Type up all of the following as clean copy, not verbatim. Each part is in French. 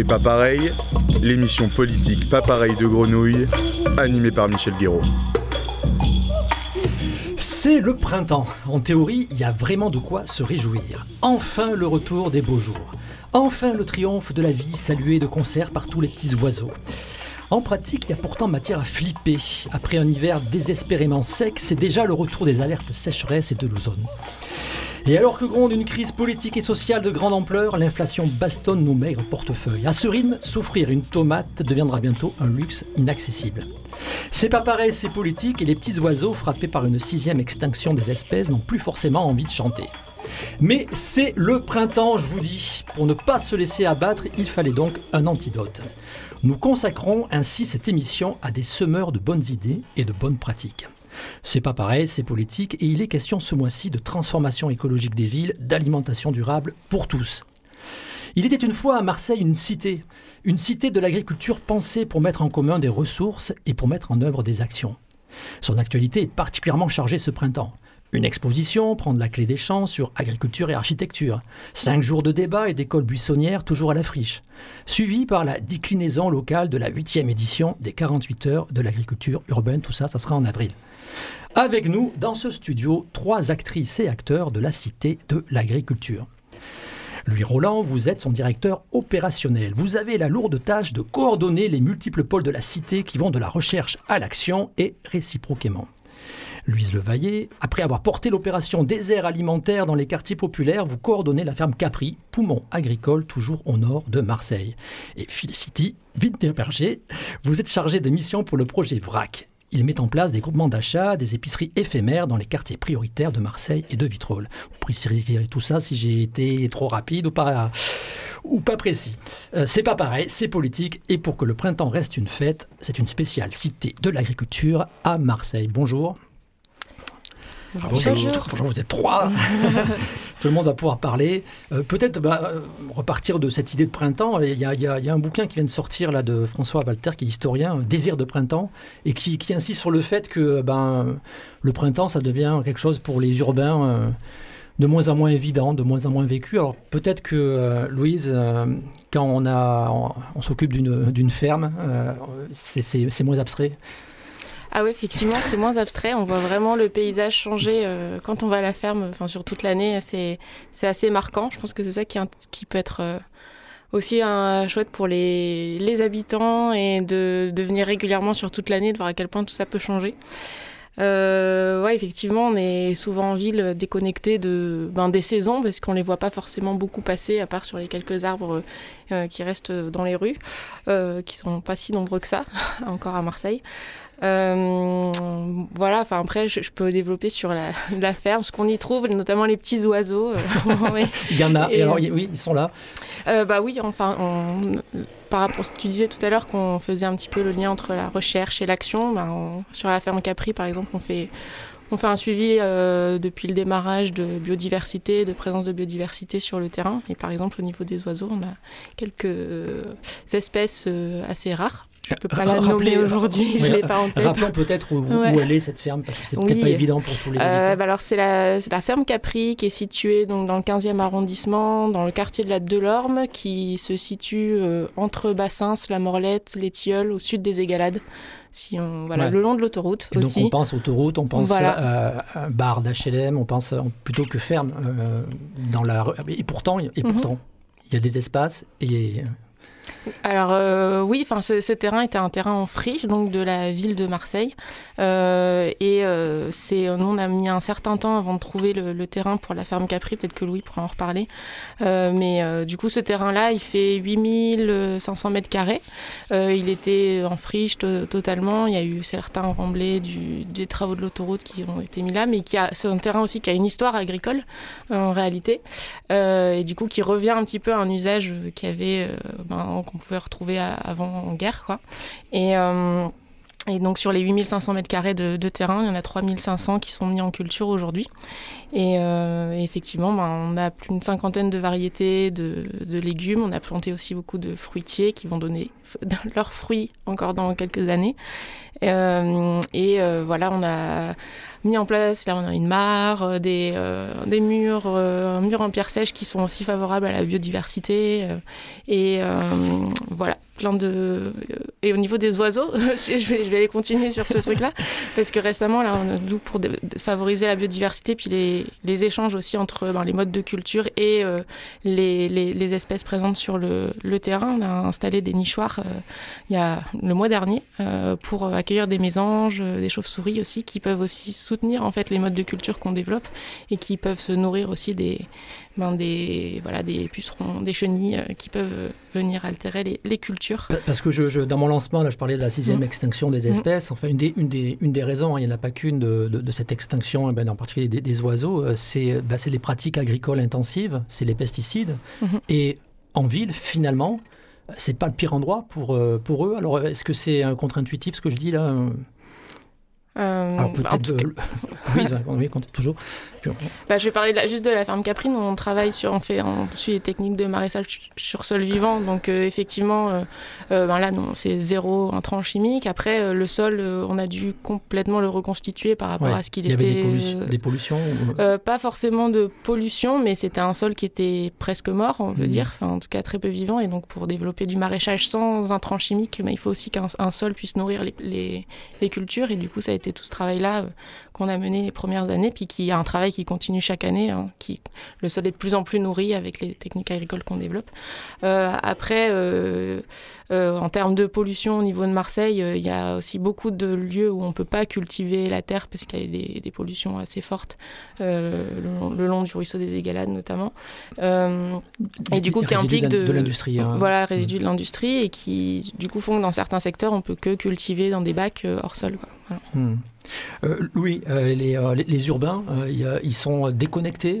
C'est Pas pareil, l'émission politique Pas pareil de Grenouille, animée par Michel Guéraud. C'est le printemps. En théorie, il y a vraiment de quoi se réjouir. Enfin le retour des beaux jours. Enfin le triomphe de la vie salué de concert par tous les petits oiseaux. En pratique, il y a pourtant matière à flipper. Après un hiver désespérément sec, c'est déjà le retour des alertes sécheresse et de l'ozone. Et alors que gronde une crise politique et sociale de grande ampleur, l'inflation bastonne nos maigres portefeuilles. À ce rythme, s'offrir une tomate deviendra bientôt un luxe inaccessible. C'est pas pareil, c'est politique, et les petits oiseaux frappés par une 6e extinction des espèces n'ont plus forcément envie de chanter. Mais c'est le printemps, je vous dis. Pour ne pas se laisser abattre, il fallait donc un antidote. Nous consacrons ainsi cette émission à des semeurs de bonnes idées et de bonnes pratiques. C'est pas pareil, c'est politique, et il est question ce mois-ci de transformation écologique des villes, d'alimentation durable pour tous. Il était une fois à Marseille une cité de l'agriculture pensée pour mettre en commun des ressources et pour mettre en œuvre des actions. Son actualité est particulièrement chargée ce printemps. Une exposition, prendre la clé des champs sur agriculture et architecture. 5 jours de débats et d'écoles buissonnières toujours à la friche. Suivi par la déclinaison locale de la 8e édition des 48 heures de l'agriculture urbaine. Tout ça, ça sera en avril. Avec nous, dans ce studio, 3 actrices et acteurs de la Cité de l'agriculture. Louis Roland, vous êtes son directeur opérationnel. Vous avez la lourde tâche de coordonner les multiples pôles de la Cité qui vont de la recherche à l'action et réciproquement. Louise Levayer, après avoir porté l'opération désert alimentaire dans les quartiers populaires, vous coordonnez la ferme Capri, poumon agricole toujours au nord de Marseille. Et Félicité Wintenberger, vous êtes chargée des missions pour le projet VRAC. Il met en place des groupements d'achat, des épiceries éphémères dans les quartiers prioritaires de Marseille et de Vitrolles. Vous préciserez tout ça si j'ai été trop rapide ou pas précis. C'est pas pareil, c'est politique. Et pour que le printemps reste une fête, c'est une spéciale cité de l'agriculture à Marseille. Bonjour. Bonjour. Vous êtes 3. Tout le monde va pouvoir parler. Peut-être repartir de cette idée de printemps. Il y a un bouquin qui vient de sortir là, de François Walter, qui est historien, « Désir de printemps », et qui insiste sur le fait que le printemps, ça devient quelque chose pour les urbains de moins en moins évident, de moins en moins vécu. Alors peut-être que, Louise, quand on s'occupe d'une ferme, c'est moins abstrait. Ah oui, effectivement, c'est moins abstrait. On voit vraiment le paysage changer quand on va à la ferme, sur toute l'année. C'est assez marquant. Je pense que c'est ça qui peut être aussi un chouette pour les habitants et de venir régulièrement sur toute l'année, de voir à quel point tout ça peut changer. Ouais, effectivement, on est souvent en ville déconnecté des saisons parce qu'on les voit pas forcément beaucoup passer, à part sur les quelques arbres qui restent dans les rues, qui sont pas si nombreux que ça, encore à Marseille. Voilà, après je peux développer sur la ferme, ce qu'on y trouve, notamment les petits oiseaux. Il y en a, et alors oui, ils sont là. Par rapport à ce que tu disais tout à l'heure, qu'on faisait un petit peu le lien entre la recherche et l'action, sur la ferme Capri par exemple, on fait un suivi depuis le démarrage de biodiversité, de présence de biodiversité sur le terrain. Et par exemple, au niveau des oiseaux, on a quelques espèces assez rares. Je ne peux pas la nommer aujourd'hui, je ne l'ai pas en tête. Rappelons peut-être où elle est, cette ferme, parce que c'est peut-être pas évident pour tous les habitants. Alors c'est la ferme Capri qui est située donc, dans le 15e arrondissement, dans le quartier de la Delorme, qui se situe entre Bassens, la Morlette, les Tilleuls, au sud des Égalades. Le long de l'autoroute et aussi. Donc on pense autoroute, on pense à bar d'HLM, on pense plutôt que ferme dans la rue. Et pourtant, il y a des espaces et... Alors ce terrain était un terrain en friche, donc de la ville de Marseille, nous on a mis un certain temps avant de trouver le terrain pour la ferme Capri, peut-être que Louis pourra en reparler, du coup ce terrain-là il fait 8500 mètres carrés, il était en friche totalement, il y a eu certains remblais des travaux de l'autoroute qui ont été mis là, mais c'est un terrain aussi qui a une histoire agricole en réalité, et du coup qui revient un petit peu à un usage qui avait... qu'on pouvait retrouver avant en guerre, quoi. Et donc sur les 8500 mètres carrés de terrain, il y en a 3500 qui sont mis en culture aujourd'hui. Et effectivement, on a plus d'une 50aine de variétés de légumes. On a planté aussi beaucoup de fruitiers qui vont donner leurs fruits encore dans quelques années. Voilà, on a mis en place, là on a une mare, des murs, un mur en pierre sèche qui sont aussi favorables à la biodiversité. Voilà, plein de... Et au niveau des oiseaux, je vais aller continuer sur ce truc-là, parce que récemment, là, on a tout pour favoriser la biodiversité, puis les échanges aussi entre les modes de culture et les espèces présentes sur le terrain. On a installé des nichoirs il y a le mois dernier pour accueillir des mésanges, des chauves-souris aussi, qui peuvent aussi soutenir en fait les modes de culture qu'on développe et qui peuvent se nourrir aussi des pucerons, des chenilles qui peuvent venir altérer les cultures. Parce que dans mon lancement, là, je parlais de la sixième extinction des espèces. Enfin, une des raisons, il n'y en a pas qu'une de cette extinction, en particulier des oiseaux, c'est les pratiques agricoles intensives, c'est les pesticides. Et en ville, finalement, c'est pas le pire endroit pour eux. Alors, est-ce que c'est contre-intuitif ce que je dis là ? Alors peut-être oui, compte toujours. Je vais parler juste de la ferme Capri. On travaille sur, on suit les techniques de maraîchage sur sol vivant. Donc effectivement, là non, c'est zéro intrant chimique. Après le sol, on a dû complètement le reconstituer par rapport à ce qu'il était. Il y avait des pollutions. Pas forcément de pollution, mais c'était un sol qui était presque mort, on peut dire. Enfin, en tout cas très peu vivant. Et donc pour développer du maraîchage sans intrant chimique, il faut aussi qu'un sol puisse nourrir les cultures. Et du coup, ça a été tout ce travail-là qu'on a mené les premières années, puis qui a un travail qui continue chaque année, le sol est de plus en plus nourri avec les techniques agricoles qu'on développe. En termes de pollution au niveau de Marseille, il y a aussi beaucoup de lieux où on ne peut pas cultiver la terre parce qu'il y a des pollutions assez fortes, le long du ruisseau des Égalades notamment. Et du coup, qui implique de l'industrie. Voilà, résidus de l'industrie et qui du coup font que dans certains secteurs, on ne peut que cultiver dans des bacs hors sol. Voilà. Louis, les urbains, ils sont déconnectés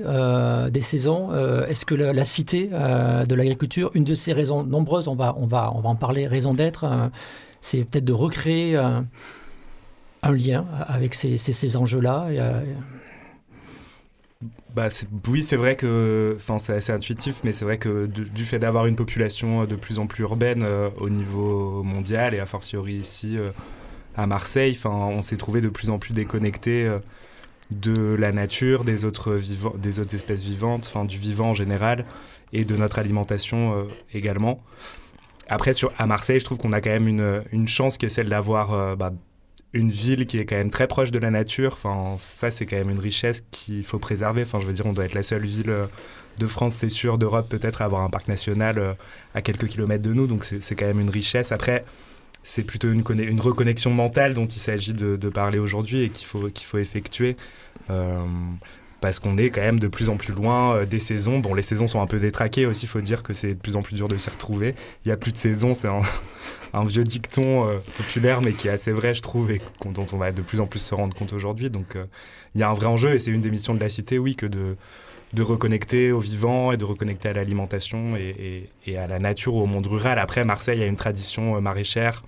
des saisons. Est-ce que la cité de l'agriculture, une de ses raisons nombreuses, on va en parler, raison d'être, c'est peut-être de recréer un lien avec ces enjeux-là. Oui, c'est vrai que, c'est assez intuitif, mais c'est vrai que du fait d'avoir une population de plus en plus urbaine au niveau mondial et a fortiori ici. À Marseille, on s'est trouvé de plus en plus déconnecté de la nature, des autres espèces vivantes, du vivant en général, et de notre alimentation également. Après, à Marseille, je trouve qu'on a quand même une chance qui est celle d'avoir une ville qui est quand même très proche de la nature. Ça, c'est quand même une richesse qu'il faut préserver. On doit être la seule ville de France, c'est sûr, d'Europe peut-être, à avoir un parc national à quelques kilomètres de nous. Donc c'est quand même une richesse. Après, c'est plutôt une reconnexion mentale dont il s'agit de parler aujourd'hui et qu'il faut effectuer parce qu'on est quand même de plus en plus loin des saisons. Bon, les saisons sont un peu détraquées aussi, il faut dire que c'est de plus en plus dur de s'y retrouver. Il n'y a plus de saison, c'est un vieux dicton populaire mais qui est assez vrai, je trouve, et dont on va de plus en plus se rendre compte aujourd'hui. Donc il y a un vrai enjeu et c'est une des missions de la cité, oui, que de reconnecter au vivant et de reconnecter à l'alimentation et à la nature, au monde rural. Après, Marseille a une tradition maraîchère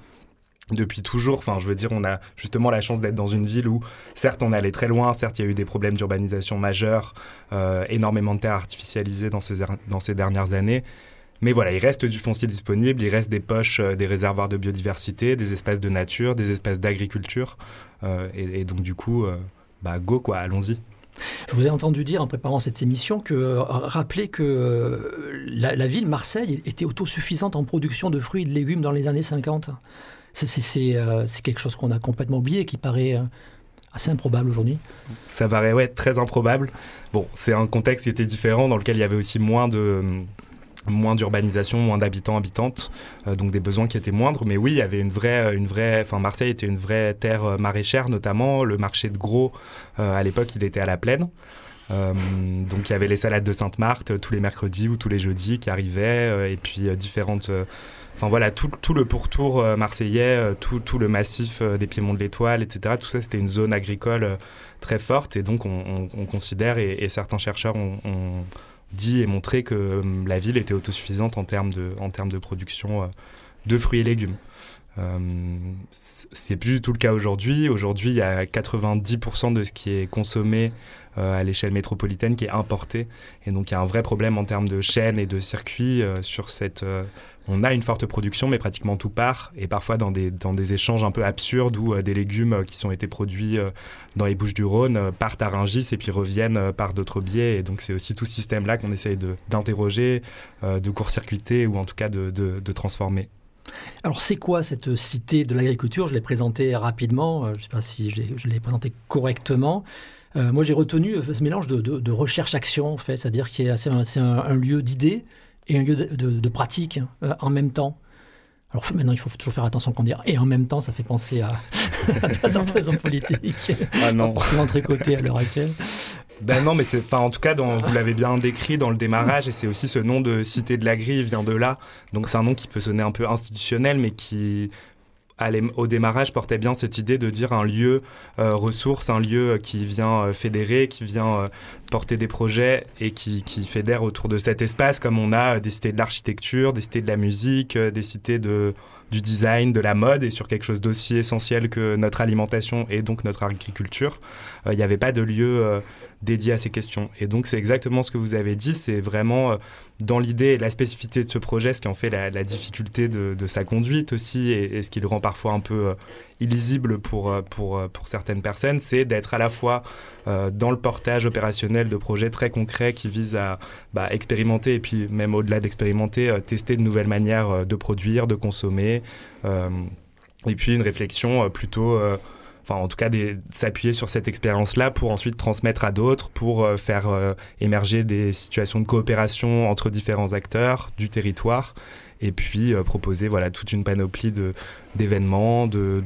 depuis toujours. On a justement la chance d'être dans une ville où, certes, on allait très loin, certes, il y a eu des problèmes d'urbanisation majeurs, énormément de terres artificialisées dans ces dernières années. Mais voilà, il reste du foncier disponible, il reste des poches, des réservoirs de biodiversité, des espaces de nature, des espaces d'agriculture. Et donc, du coup, go, quoi, allons-y. Je vous ai entendu dire en préparant cette émission rappeler que la ville, Marseille, était autosuffisante en production de fruits et de légumes dans les années 50. C'est quelque chose qu'on a complètement oublié, qui paraît assez improbable aujourd'hui. Ça paraît, très improbable. Bon, c'est un contexte qui était différent, dans lequel il y avait aussi moins d'urbanisation, moins d'habitants, habitantes, donc des besoins qui étaient moindres. Mais oui, il y avait Marseille était une vraie terre maraîchère, notamment le marché de Gros. À l'époque, il était à la plaine. Donc il y avait les salades de Sainte-Marthe tous les mercredis ou tous les jeudis qui arrivaient, et puis différentes. Tout le pourtour marseillais, tout le massif des Piémonts de l'Étoile, etc. Tout ça, c'était une zone agricole très forte, et donc on considère, et certains chercheurs ont dit et montré que la ville était autosuffisante en termes de production de fruits et légumes. C'est plus du tout le cas aujourd'hui. Aujourd'hui, il y a 90% de ce qui est consommé à l'échelle métropolitaine qui est importé. Et donc, il y a un vrai problème en termes de chaînes et de circuits sur cette... On a une forte production, mais pratiquement tout part, et parfois dans des échanges un peu absurdes où des légumes qui ont été produits dans les Bouches-du-Rhône partent à Rungis et puis reviennent par d'autres biais. Et donc c'est aussi tout ce système-là qu'on essaye d'interroger, de court-circuiter ou en tout cas de transformer. Alors c'est quoi cette cité de l'agriculture ? Je l'ai présentée rapidement, je ne sais pas si je l'ai présentée correctement. Moi j'ai retenu ce mélange de recherche-action, en fait, c'est-à-dire que c'est un lieu d'idées et un lieu de pratique en même temps. Alors maintenant, il faut toujours faire attention quand on dit « et en même temps », ça fait penser à 3 ans politique. Ah non. Pas forcément tricoté à l'heure actuelle. Ben non, mais c'est, en tout cas, vous l'avez bien décrit dans le démarrage, et c'est aussi ce nom de Cité de l'Agri, il vient de là. Donc c'est un nom qui peut sonner un peu institutionnel, mais qui... au démarrage, portait bien cette idée de dire un lieu ressource, un lieu qui vient fédérer, qui vient porter des projets et qui fédère autour de cet espace, comme on a des cités de l'architecture, des cités de la musique, des cités du design, de la mode, et sur quelque chose d'aussi essentiel que notre alimentation et donc notre agriculture. Il n'y avait pas de lieu dédié à ces questions. Et donc, c'est exactement ce que vous avez dit. C'est vraiment dans l'idée et la spécificité de ce projet, ce qui en fait la difficulté de sa conduite aussi et ce qui le rend parfois un peu illisible pour certaines personnes, c'est d'être à la fois dans le portage opérationnel de projets très concrets qui visent à expérimenter et puis même au-delà d'expérimenter, tester de nouvelles manières de produire, de consommer, et puis une réflexion plutôt... en tout cas, s'appuyer sur cette expérience-là pour ensuite transmettre à d'autres, pour faire émerger des situations de coopération entre différents acteurs du territoire et puis proposer toute une panoplie d'événements, de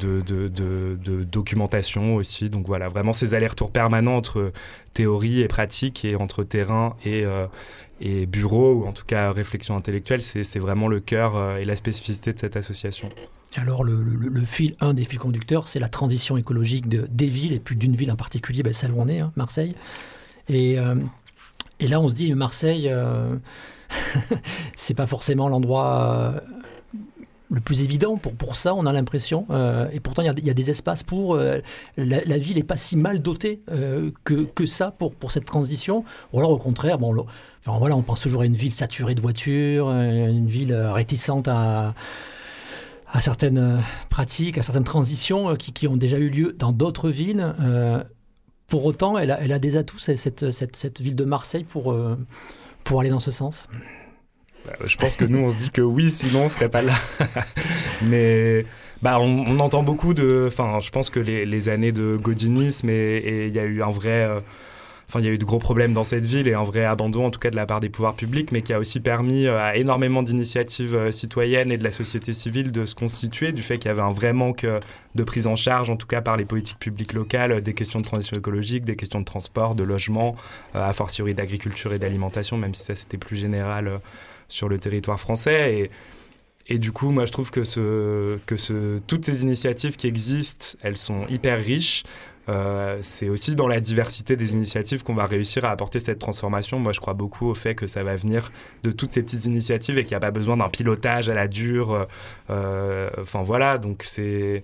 documentation aussi. Donc voilà, vraiment ces allers-retours permanents entre théorie et pratique et entre terrain et bureau, ou en tout cas réflexion intellectuelle, c'est vraiment le cœur et la spécificité de cette association. Alors un des fils conducteurs, c'est la transition écologique des villes, et puis d'une ville en particulier, celle où on est, Marseille. Et là on se dit, Marseille, c'est pas forcément l'endroit le plus évident pour ça, on a l'impression. Et pourtant il y a des espaces pour... la ville n'est pas si mal dotée que ça pour cette transition. Ou alors au contraire, on pense toujours à une ville saturée de voitures, une ville réticente à certaines pratiques, à certaines transitions qui ont déjà eu lieu dans d'autres villes. Pour autant, elle a des atouts, cette ville de Marseille, pour aller dans ce sens. Je pense que nous, on se dit que oui, sinon on ne serait pas là. Mais... on entend beaucoup je pense que les années de godinisme, et il y a eu un vrai... il y a eu de gros problèmes dans cette ville et un vrai abandon, en tout cas de la part des pouvoirs publics, mais qui a aussi permis à énormément d'initiatives citoyennes et de la société civile de se constituer, du fait qu'il y avait un vrai manque de prise en charge, en tout cas par les politiques publiques locales, des questions de transition écologique, des questions de transport, de logement, a fortiori d'agriculture et d'alimentation, même si ça c'était plus général sur le territoire français. Et du coup, moi je trouve que toutes ces initiatives qui existent, elles sont hyper riches. C'est aussi dans la diversité des initiatives qu'on va réussir à apporter cette transformation. Moi, je crois beaucoup au fait que ça va venir de toutes ces petites initiatives et qu'il n'y a pas besoin d'un pilotage à la dure. Donc c'est...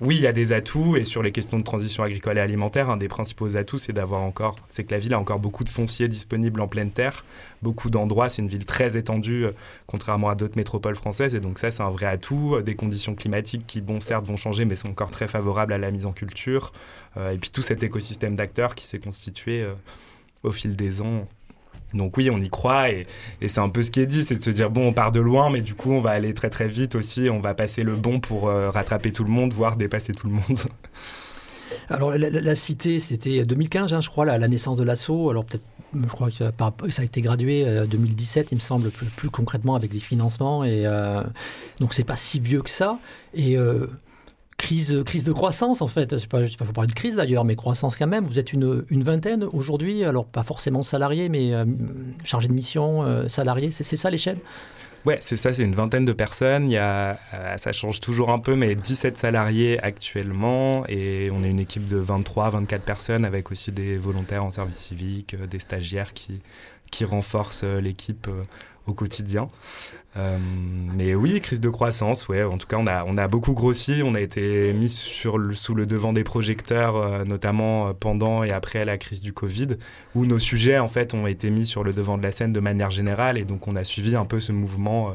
Oui, il y a des atouts, et sur les questions de transition agricole et alimentaire, un des principaux atouts, c'est que la ville a encore beaucoup de fonciers disponibles en pleine terre, beaucoup d'endroits, c'est une ville très étendue, contrairement à d'autres métropoles françaises, et donc ça, c'est un vrai atout, des conditions climatiques qui, certes, vont changer, mais sont encore très favorables à la mise en culture, et puis tout cet écosystème d'acteurs qui s'est constitué au fil des ans. Donc oui, on y croit, et c'est un peu ce qui est dit, c'est de se dire on part de loin, mais du coup on va aller très très vite aussi, on va passer le bon pour rattraper tout le monde, voire dépasser tout le monde. Alors la cité, c'était 2015, je crois, la naissance de l'asso. Alors peut-être, je crois que ça a été gradué 2017, il me semble, plus concrètement avec des financements, et donc c'est pas si vieux que ça, et... Crise de croissance, en fait. Je sais pas, faut parler de crise d'ailleurs, mais croissance quand même. Vous êtes une vingtaine aujourd'hui, alors pas forcément salariés, mais chargés de mission, salariés. C'est ça l'échelle ? Ouais, c'est ça, c'est une vingtaine de personnes. Il y a, ça change toujours un peu, mais 17 salariés actuellement. Et on est une équipe de 23-24 personnes avec aussi des volontaires en service civique, des stagiaires qui renforcent l'équipe au quotidien. Mais oui, crise de croissance, ouais. En tout cas, on a beaucoup grossi, on a été mis sous le devant des projecteurs, notamment pendant et après la crise du Covid, où nos sujets, en fait, ont été mis sur le devant de la scène de manière générale. Et donc, on a suivi un peu ce mouvement,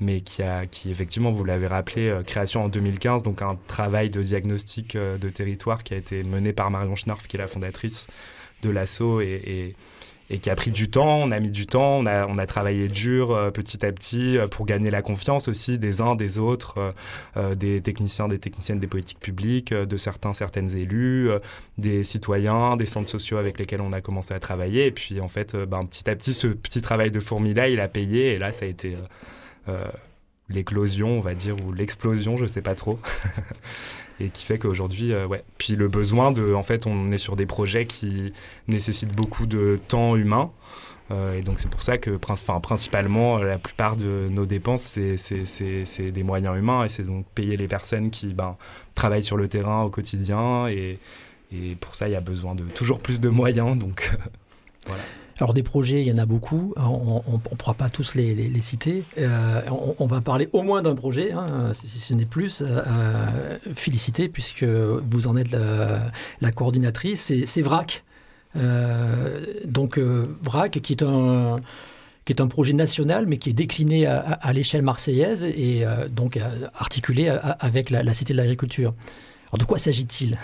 mais qui effectivement, vous l'avez rappelé, création en 2015, donc un travail de diagnostic de territoire qui a été mené par Marion Schnorf, qui est la fondatrice de l'asso, et qui a pris du temps, on a mis du temps, on a travaillé dur petit à petit pour gagner la confiance aussi des uns, des autres, des techniciens, des techniciennes des politiques publiques, de certaines élus, des citoyens, des centres sociaux avec lesquels on a commencé à travailler. Et puis en fait, petit à petit, ce petit travail de fourmi-là, il a payé. Et là, ça a été l'éclosion, on va dire, ou l'explosion, je sais pas trop. Et qui fait qu'aujourd'hui, ouais. Puis le besoin de... En fait, on est sur des projets qui nécessitent beaucoup de temps humain. Et donc, c'est pour ça que principalement, la plupart de nos dépenses, c'est des moyens humains. Et c'est donc payer les personnes qui travaillent sur le terrain au quotidien. Et pour ça, il y a besoin de toujours plus de moyens. Donc, voilà. Alors des projets, il y en a beaucoup, on ne pourra pas tous les citer, on va parler au moins d'un projet, si ce n'est plus, Félicité, puisque vous en êtes la coordinatrice, c'est VRAC, VRAC qui est un projet national, mais qui est décliné à l'échelle marseillaise et donc articulé avec la Cité de l'agriculture. Alors de quoi s'agit-il ?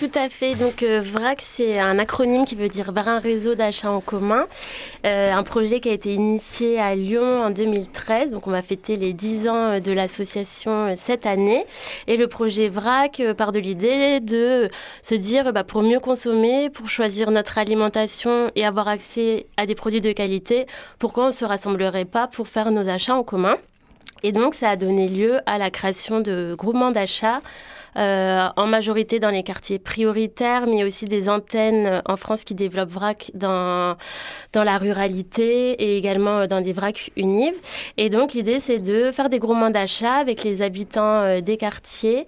Tout à fait, donc VRAC c'est un acronyme qui veut dire Brin Réseau d'Achats en Commun, un projet qui a été initié à Lyon en 2013, donc on va fêter les 10 ans de l'association cette année, et le projet VRAC part de l'idée de se dire pour mieux consommer, pour choisir notre alimentation et avoir accès à des produits de qualité, pourquoi on ne se rassemblerait pas pour faire nos achats en commun ? Et donc ça a donné lieu à la création de groupements d'achats, en majorité dans les quartiers prioritaires, mais aussi des antennes en France qui développent VRAC dans la ruralité et également dans des VRAC unives. Et donc, l'idée, c'est de faire des groupements d'achats avec les habitants des quartiers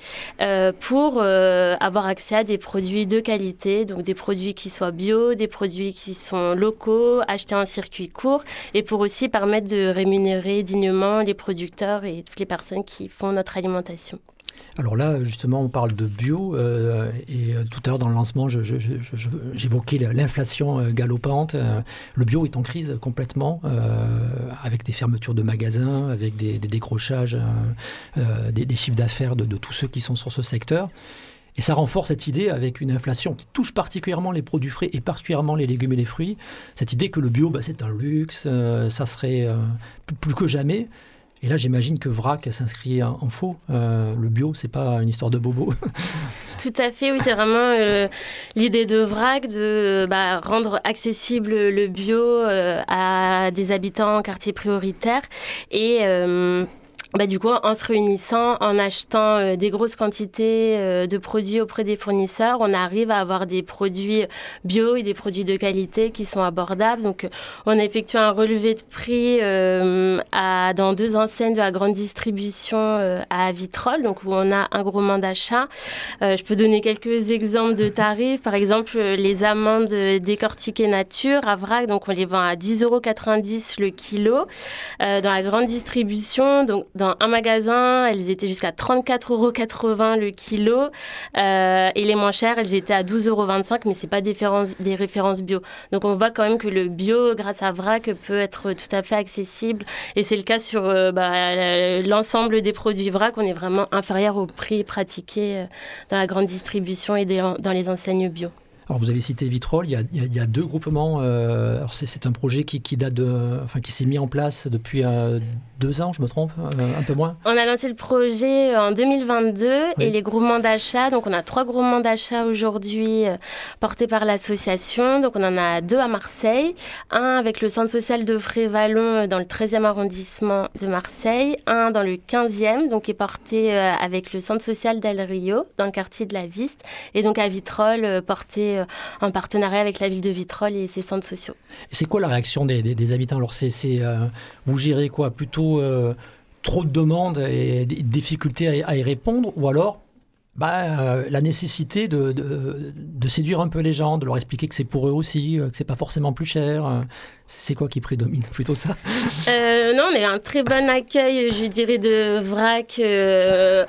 pour avoir accès à des produits de qualité, donc des produits qui soient bio, des produits qui sont locaux, achetés en circuit court, et pour aussi permettre de rémunérer dignement les producteurs et toutes les personnes qui font notre alimentation. Alors là, justement, on parle de bio et tout à l'heure dans le lancement, j'évoquais l'inflation galopante. Le bio est en crise complètement avec des fermetures de magasins, avec des décrochages, des chiffres d'affaires de tous ceux qui sont sur ce secteur. Et ça renforce cette idée avec une inflation qui touche particulièrement les produits frais et particulièrement les légumes et les fruits. Cette idée que le bio, c'est un luxe, ça serait plus que jamais... Et là, j'imagine que VRAC s'inscrit en faux. Le bio, c'est pas une histoire de bobo. Tout à fait, oui. C'est vraiment l'idée de VRAC de rendre accessible le bio à des habitants en quartier prioritaire. Et... du coup, en se réunissant, en achetant des grosses quantités de produits auprès des fournisseurs, on arrive à avoir des produits bio et des produits de qualité qui sont abordables. Donc, on a effectué un relevé de prix dans 2 enseignes de la grande distribution à Vitrolles, donc où on a un groupement d'achat. Je peux donner quelques exemples de tarifs. Par exemple, les amandes décortiquées nature à VRAC, donc on les vend à 10,90 € le kilo. Dans la grande distribution, donc dans un magasin, elles étaient jusqu'à 34,80 € le kilo. Et les moins chères, elles étaient à 12,25 €, mais ce n'est pas des références bio. Donc, on voit quand même que le bio, grâce à VRAC, peut être tout à fait accessible. Et c'est le cas sur l'ensemble des produits VRAC. On est vraiment inférieur au prix pratiqué dans la grande distribution et dans les enseignes bio. Alors vous avez cité Vitrolles, il y a 2 groupements. Alors c'est un projet qui date qui s'est mis en place depuis 2 ans, je me trompe, un peu moins. On a lancé le projet en 2022 et les groupements d'achat. Donc on a 3 groupements d'achat aujourd'hui portés par l'association. Donc on en a 2 à Marseille, un avec le centre social de Frévalon dans le 13e arrondissement de Marseille, un dans le 15e, donc qui est porté avec le centre social d'El Rio dans le quartier de la Viste, et donc à Vitrolles porté en partenariat avec la ville de Vitrolles et ses centres sociaux. Et c'est quoi la réaction des habitants ? Alors, vous gérez quoi ? Plutôt trop de demandes et difficultés à y répondre, ou alors la nécessité de séduire un peu les gens, de leur expliquer que c'est pour eux aussi, que c'est pas forcément plus cher. C'est quoi qui prédomine plutôt ça ? Non, mais un très bon accueil, je dirais, de VRAC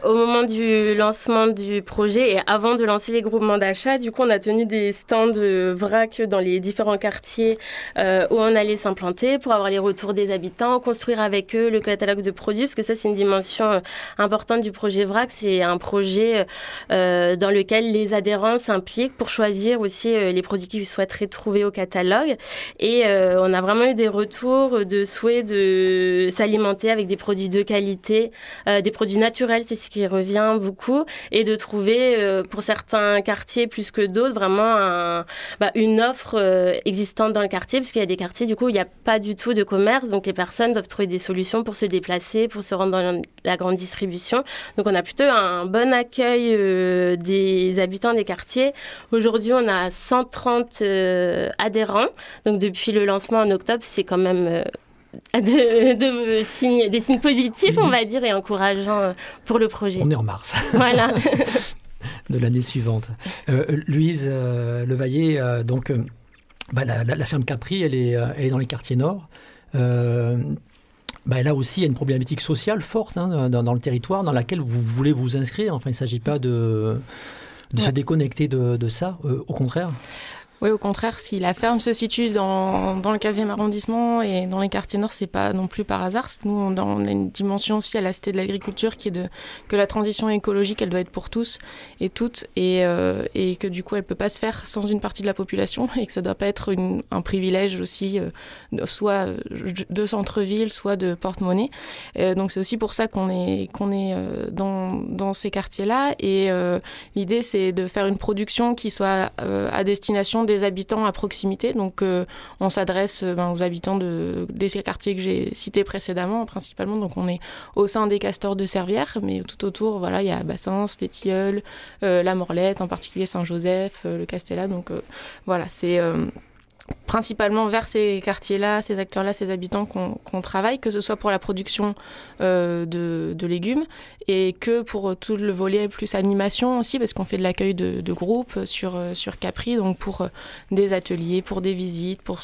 au moment du lancement du projet et avant de lancer les groupements d'achat. Du coup, on a tenu des stands VRAC dans les différents quartiers où on allait s'implanter pour avoir les retours des habitants, construire avec eux le catalogue de produits, parce que ça, c'est une dimension importante du projet VRAC. C'est un projet dans lequel les adhérents s'impliquent pour choisir aussi les produits qu'ils souhaiteraient trouver au catalogue. Et on a vraiment eu des retours de souhait de s'alimenter avec des produits de qualité, des produits naturels, c'est ce qui revient beaucoup, et de trouver pour certains quartiers plus que d'autres vraiment une offre existante dans le quartier, parce qu'il y a des quartiers du coup où il n'y a pas du tout de commerce, donc les personnes doivent trouver des solutions pour se déplacer, pour se rendre dans la grande distribution. Donc on a plutôt un bon accueil des habitants des quartiers. Aujourd'hui on a 130 adhérents, donc depuis le lancement en octobre, c'est quand même des signes positifs, on va dire, et encourageants pour le projet. On est en mars. Voilà. De l'année suivante. Louise Levayer, la ferme Capri, elle est dans les quartiers nord. Là aussi, il y a une problématique sociale forte dans le territoire dans laquelle vous voulez vous inscrire. Enfin, il ne s'agit pas de se déconnecter de ça, au contraire. Oui, au contraire, si la ferme se situe dans le 15e arrondissement et dans les quartiers nord, c'est pas non plus par hasard. Nous, on a une dimension aussi à la Cité de l'agriculture qui est que la transition écologique, elle doit être pour tous et toutes, et que du coup, elle peut pas se faire sans une partie de la population, et que ça doit pas être un privilège aussi, soit de centre-ville, soit de porte-monnaie. Donc c'est aussi pour ça qu'on est dans ces quartiers-là, et l'idée, c'est de faire une production qui soit à destination des habitants à proximité, donc on s'adresse aux habitants des quartiers que j'ai cités précédemment principalement, donc on est au sein des Castors de Servières, mais tout autour, voilà, il y a Bassens, les Tilleuls, la Morlette, en particulier Saint-Joseph, le Castella, donc voilà, c'est principalement vers ces quartiers-là, ces acteurs-là, ces habitants qu'on travaille, que ce soit pour la production de légumes, et que pour tout le volet plus animation aussi, parce qu'on fait de l'accueil de groupes sur Capri, donc pour des ateliers, pour des visites, pour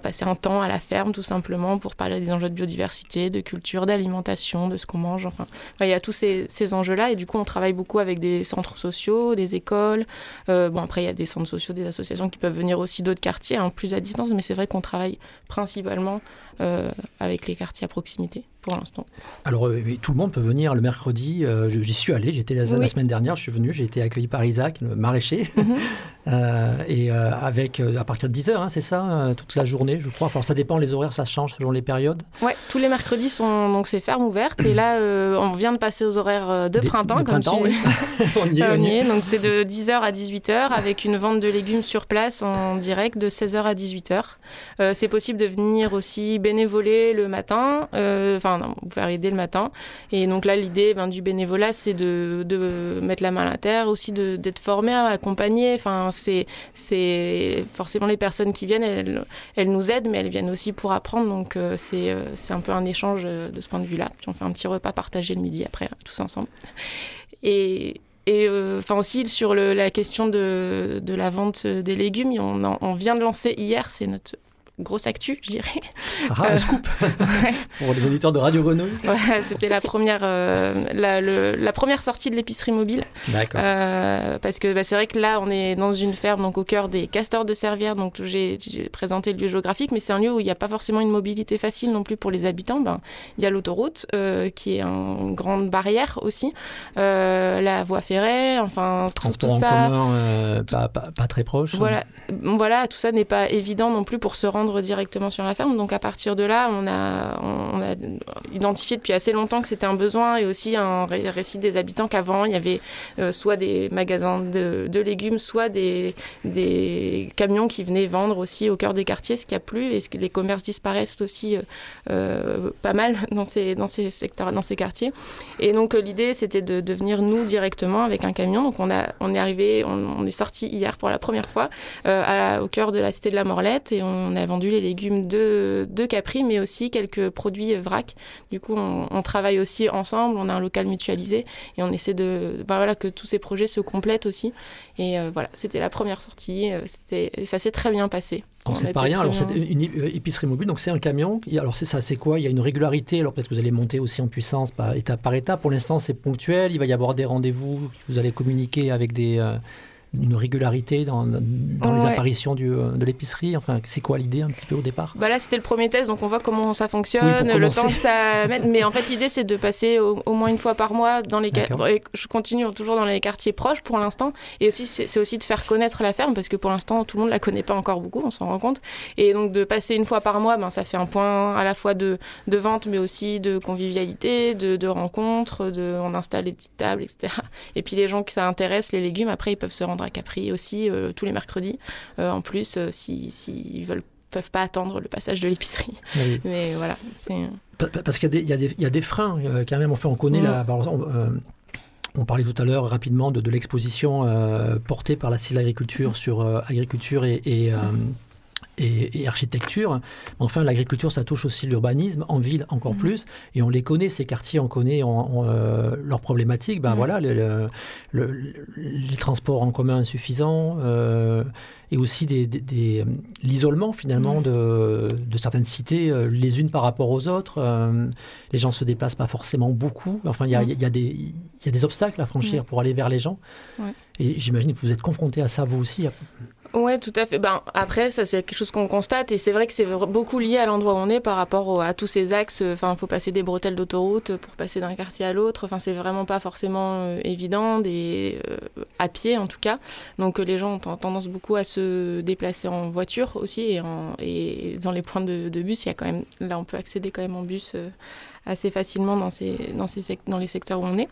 passer un temps à la ferme tout simplement, pour parler des enjeux de biodiversité, de culture, d'alimentation, de ce qu'on mange, enfin il y a tous ces enjeux-là, et du coup on travaille beaucoup avec des centres sociaux, des écoles, après il y a des centres sociaux, des associations qui peuvent venir aussi d'autres quartiers, plus à distance, mais c'est vrai qu'on travaille principalement avec les quartiers à proximité pour l'instant. Alors tout le monde peut venir le mercredi, j'y suis allée, j'étais la semaine dernière, je suis venue, j'ai été accueillie par Isaac, le maraîcher, à partir de 10h, c'est ça, toute la journée je crois, enfin ça dépend, les horaires ça change selon les périodes. Ouais, tous les mercredis sont donc ces fermes ouvertes, et là on vient de passer aux horaires de printemps oui. on y est. Donc c'est de 10h à 18h avec une vente de légumes sur place en direct de 16h à 18h. C'est possible de venir aussi bénévoler le matin, vous pouvez aider le matin. Et donc là, l'idée du bénévolat, c'est de mettre la main à la terre, aussi d'être formé, accompagné. Enfin, c'est forcément les personnes qui viennent, elles nous aident, mais elles viennent aussi pour apprendre. Donc c'est un peu un échange de ce point de vue-là. Puis on fait un petit repas partagé le midi après, tous ensemble. Et aussi sur la question de la vente des légumes, on vient de lancer hier, c'est notre grosse actu, je dirais. Scoop pour les auditeurs de Radio Grenouille. Ouais, c'était la première, la première sortie de l'épicerie mobile. D'accord. Parce que c'est vrai que là, on est dans une ferme, donc au cœur des Castors de Servières. Donc j'ai présenté le lieu géographique, mais c'est un lieu où il n'y a pas forcément une mobilité facile non plus pour les habitants. Il y a l'autoroute qui est une grande barrière aussi, la voie ferrée, enfin transport tout ça. En commun, pas très proche. Voilà, tout ça n'est pas évident non plus pour se rendre directement sur la ferme. Donc à partir de là, on a identifié depuis assez longtemps que c'était un besoin, et aussi un récit des habitants qu'avant il y avait soit des magasins de légumes, soit des camions qui venaient vendre aussi au cœur des quartiers, ce qu'il n'y a plus, et les commerces disparaissent aussi pas mal dans ces secteurs, dans ces quartiers. Et donc l'idée, c'était de venir nous directement avec un camion. Donc on est sorti hier pour la première fois au cœur de la Cité de la Morlette, et on a vendu vendu les légumes de Capri, mais aussi quelques produits VRAC. Du coup, on travaille aussi ensemble, on a un local mutualisé et on essaie que tous ces projets se complètent aussi. Et c'était la première sortie, ça s'est très bien passé. C'est pas rien. Alors, c'est une épicerie mobile, donc c'est un camion. Alors, c'est quoi ? Il y a une régularité. Alors, peut-être que vous allez monter aussi en puissance étape par étape. Pour l'instant, c'est ponctuel. Il va y avoir des rendez-vous. Vous allez communiquer avec une régularité dans les apparitions de l'épicerie. Enfin, c'est quoi l'idée un petit peu au départ ? Là, c'était le premier test, donc on voit comment ça fonctionne, le temps que ça mène. Mais en fait, l'idée, c'est de passer au moins une fois par mois dans les quartiers. Je continue toujours dans les quartiers proches pour l'instant. Et aussi, c'est aussi de faire connaître la ferme, parce que pour l'instant, tout le monde ne la connaît pas encore beaucoup, on s'en rend compte. Et donc, de passer une fois par mois, ça fait un point à la fois de vente, mais aussi de convivialité, de rencontres. On installe les petites tables, etc. Et puis, les gens que ça intéresse, les légumes, après, ils peuvent se rendre à Capri aussi tous les mercredis en plus s'ils peuvent pas attendre le passage de l'épicerie. Oui. Mais voilà, c'est parce qu'il y a des freins quand même. Enfin, on connaît on parlait tout à l'heure rapidement de l'exposition portée par la Cité de l'agriculture sur agriculture et architecture. Enfin, l'agriculture, ça touche aussi l'urbanisme, en ville encore plus, et on les connaît, ces quartiers, on connaît leurs problématiques, les transports en commun insuffisants, et aussi l'isolement finalement de certaines cités, les unes par rapport aux autres. Les gens se déplacent pas forcément beaucoup. Enfin, il y a des obstacles à franchir pour aller vers les gens. Ouais. Et j'imagine que vous êtes confronté à ça vous aussi. Oui, tout à fait. Après, ça, c'est quelque chose qu'on constate, et c'est vrai que c'est beaucoup lié à l'endroit où on est par rapport à tous ces axes. Enfin, il faut passer des bretelles d'autoroute pour passer d'un quartier à l'autre. Enfin, c'est vraiment pas forcément évident, à pied en tout cas. Donc, les gens ont tendance beaucoup à se déplacer en voiture aussi, et dans les points de bus, il y a quand même, là, on peut accéder quand même en bus assez facilement dans les secteurs où on est.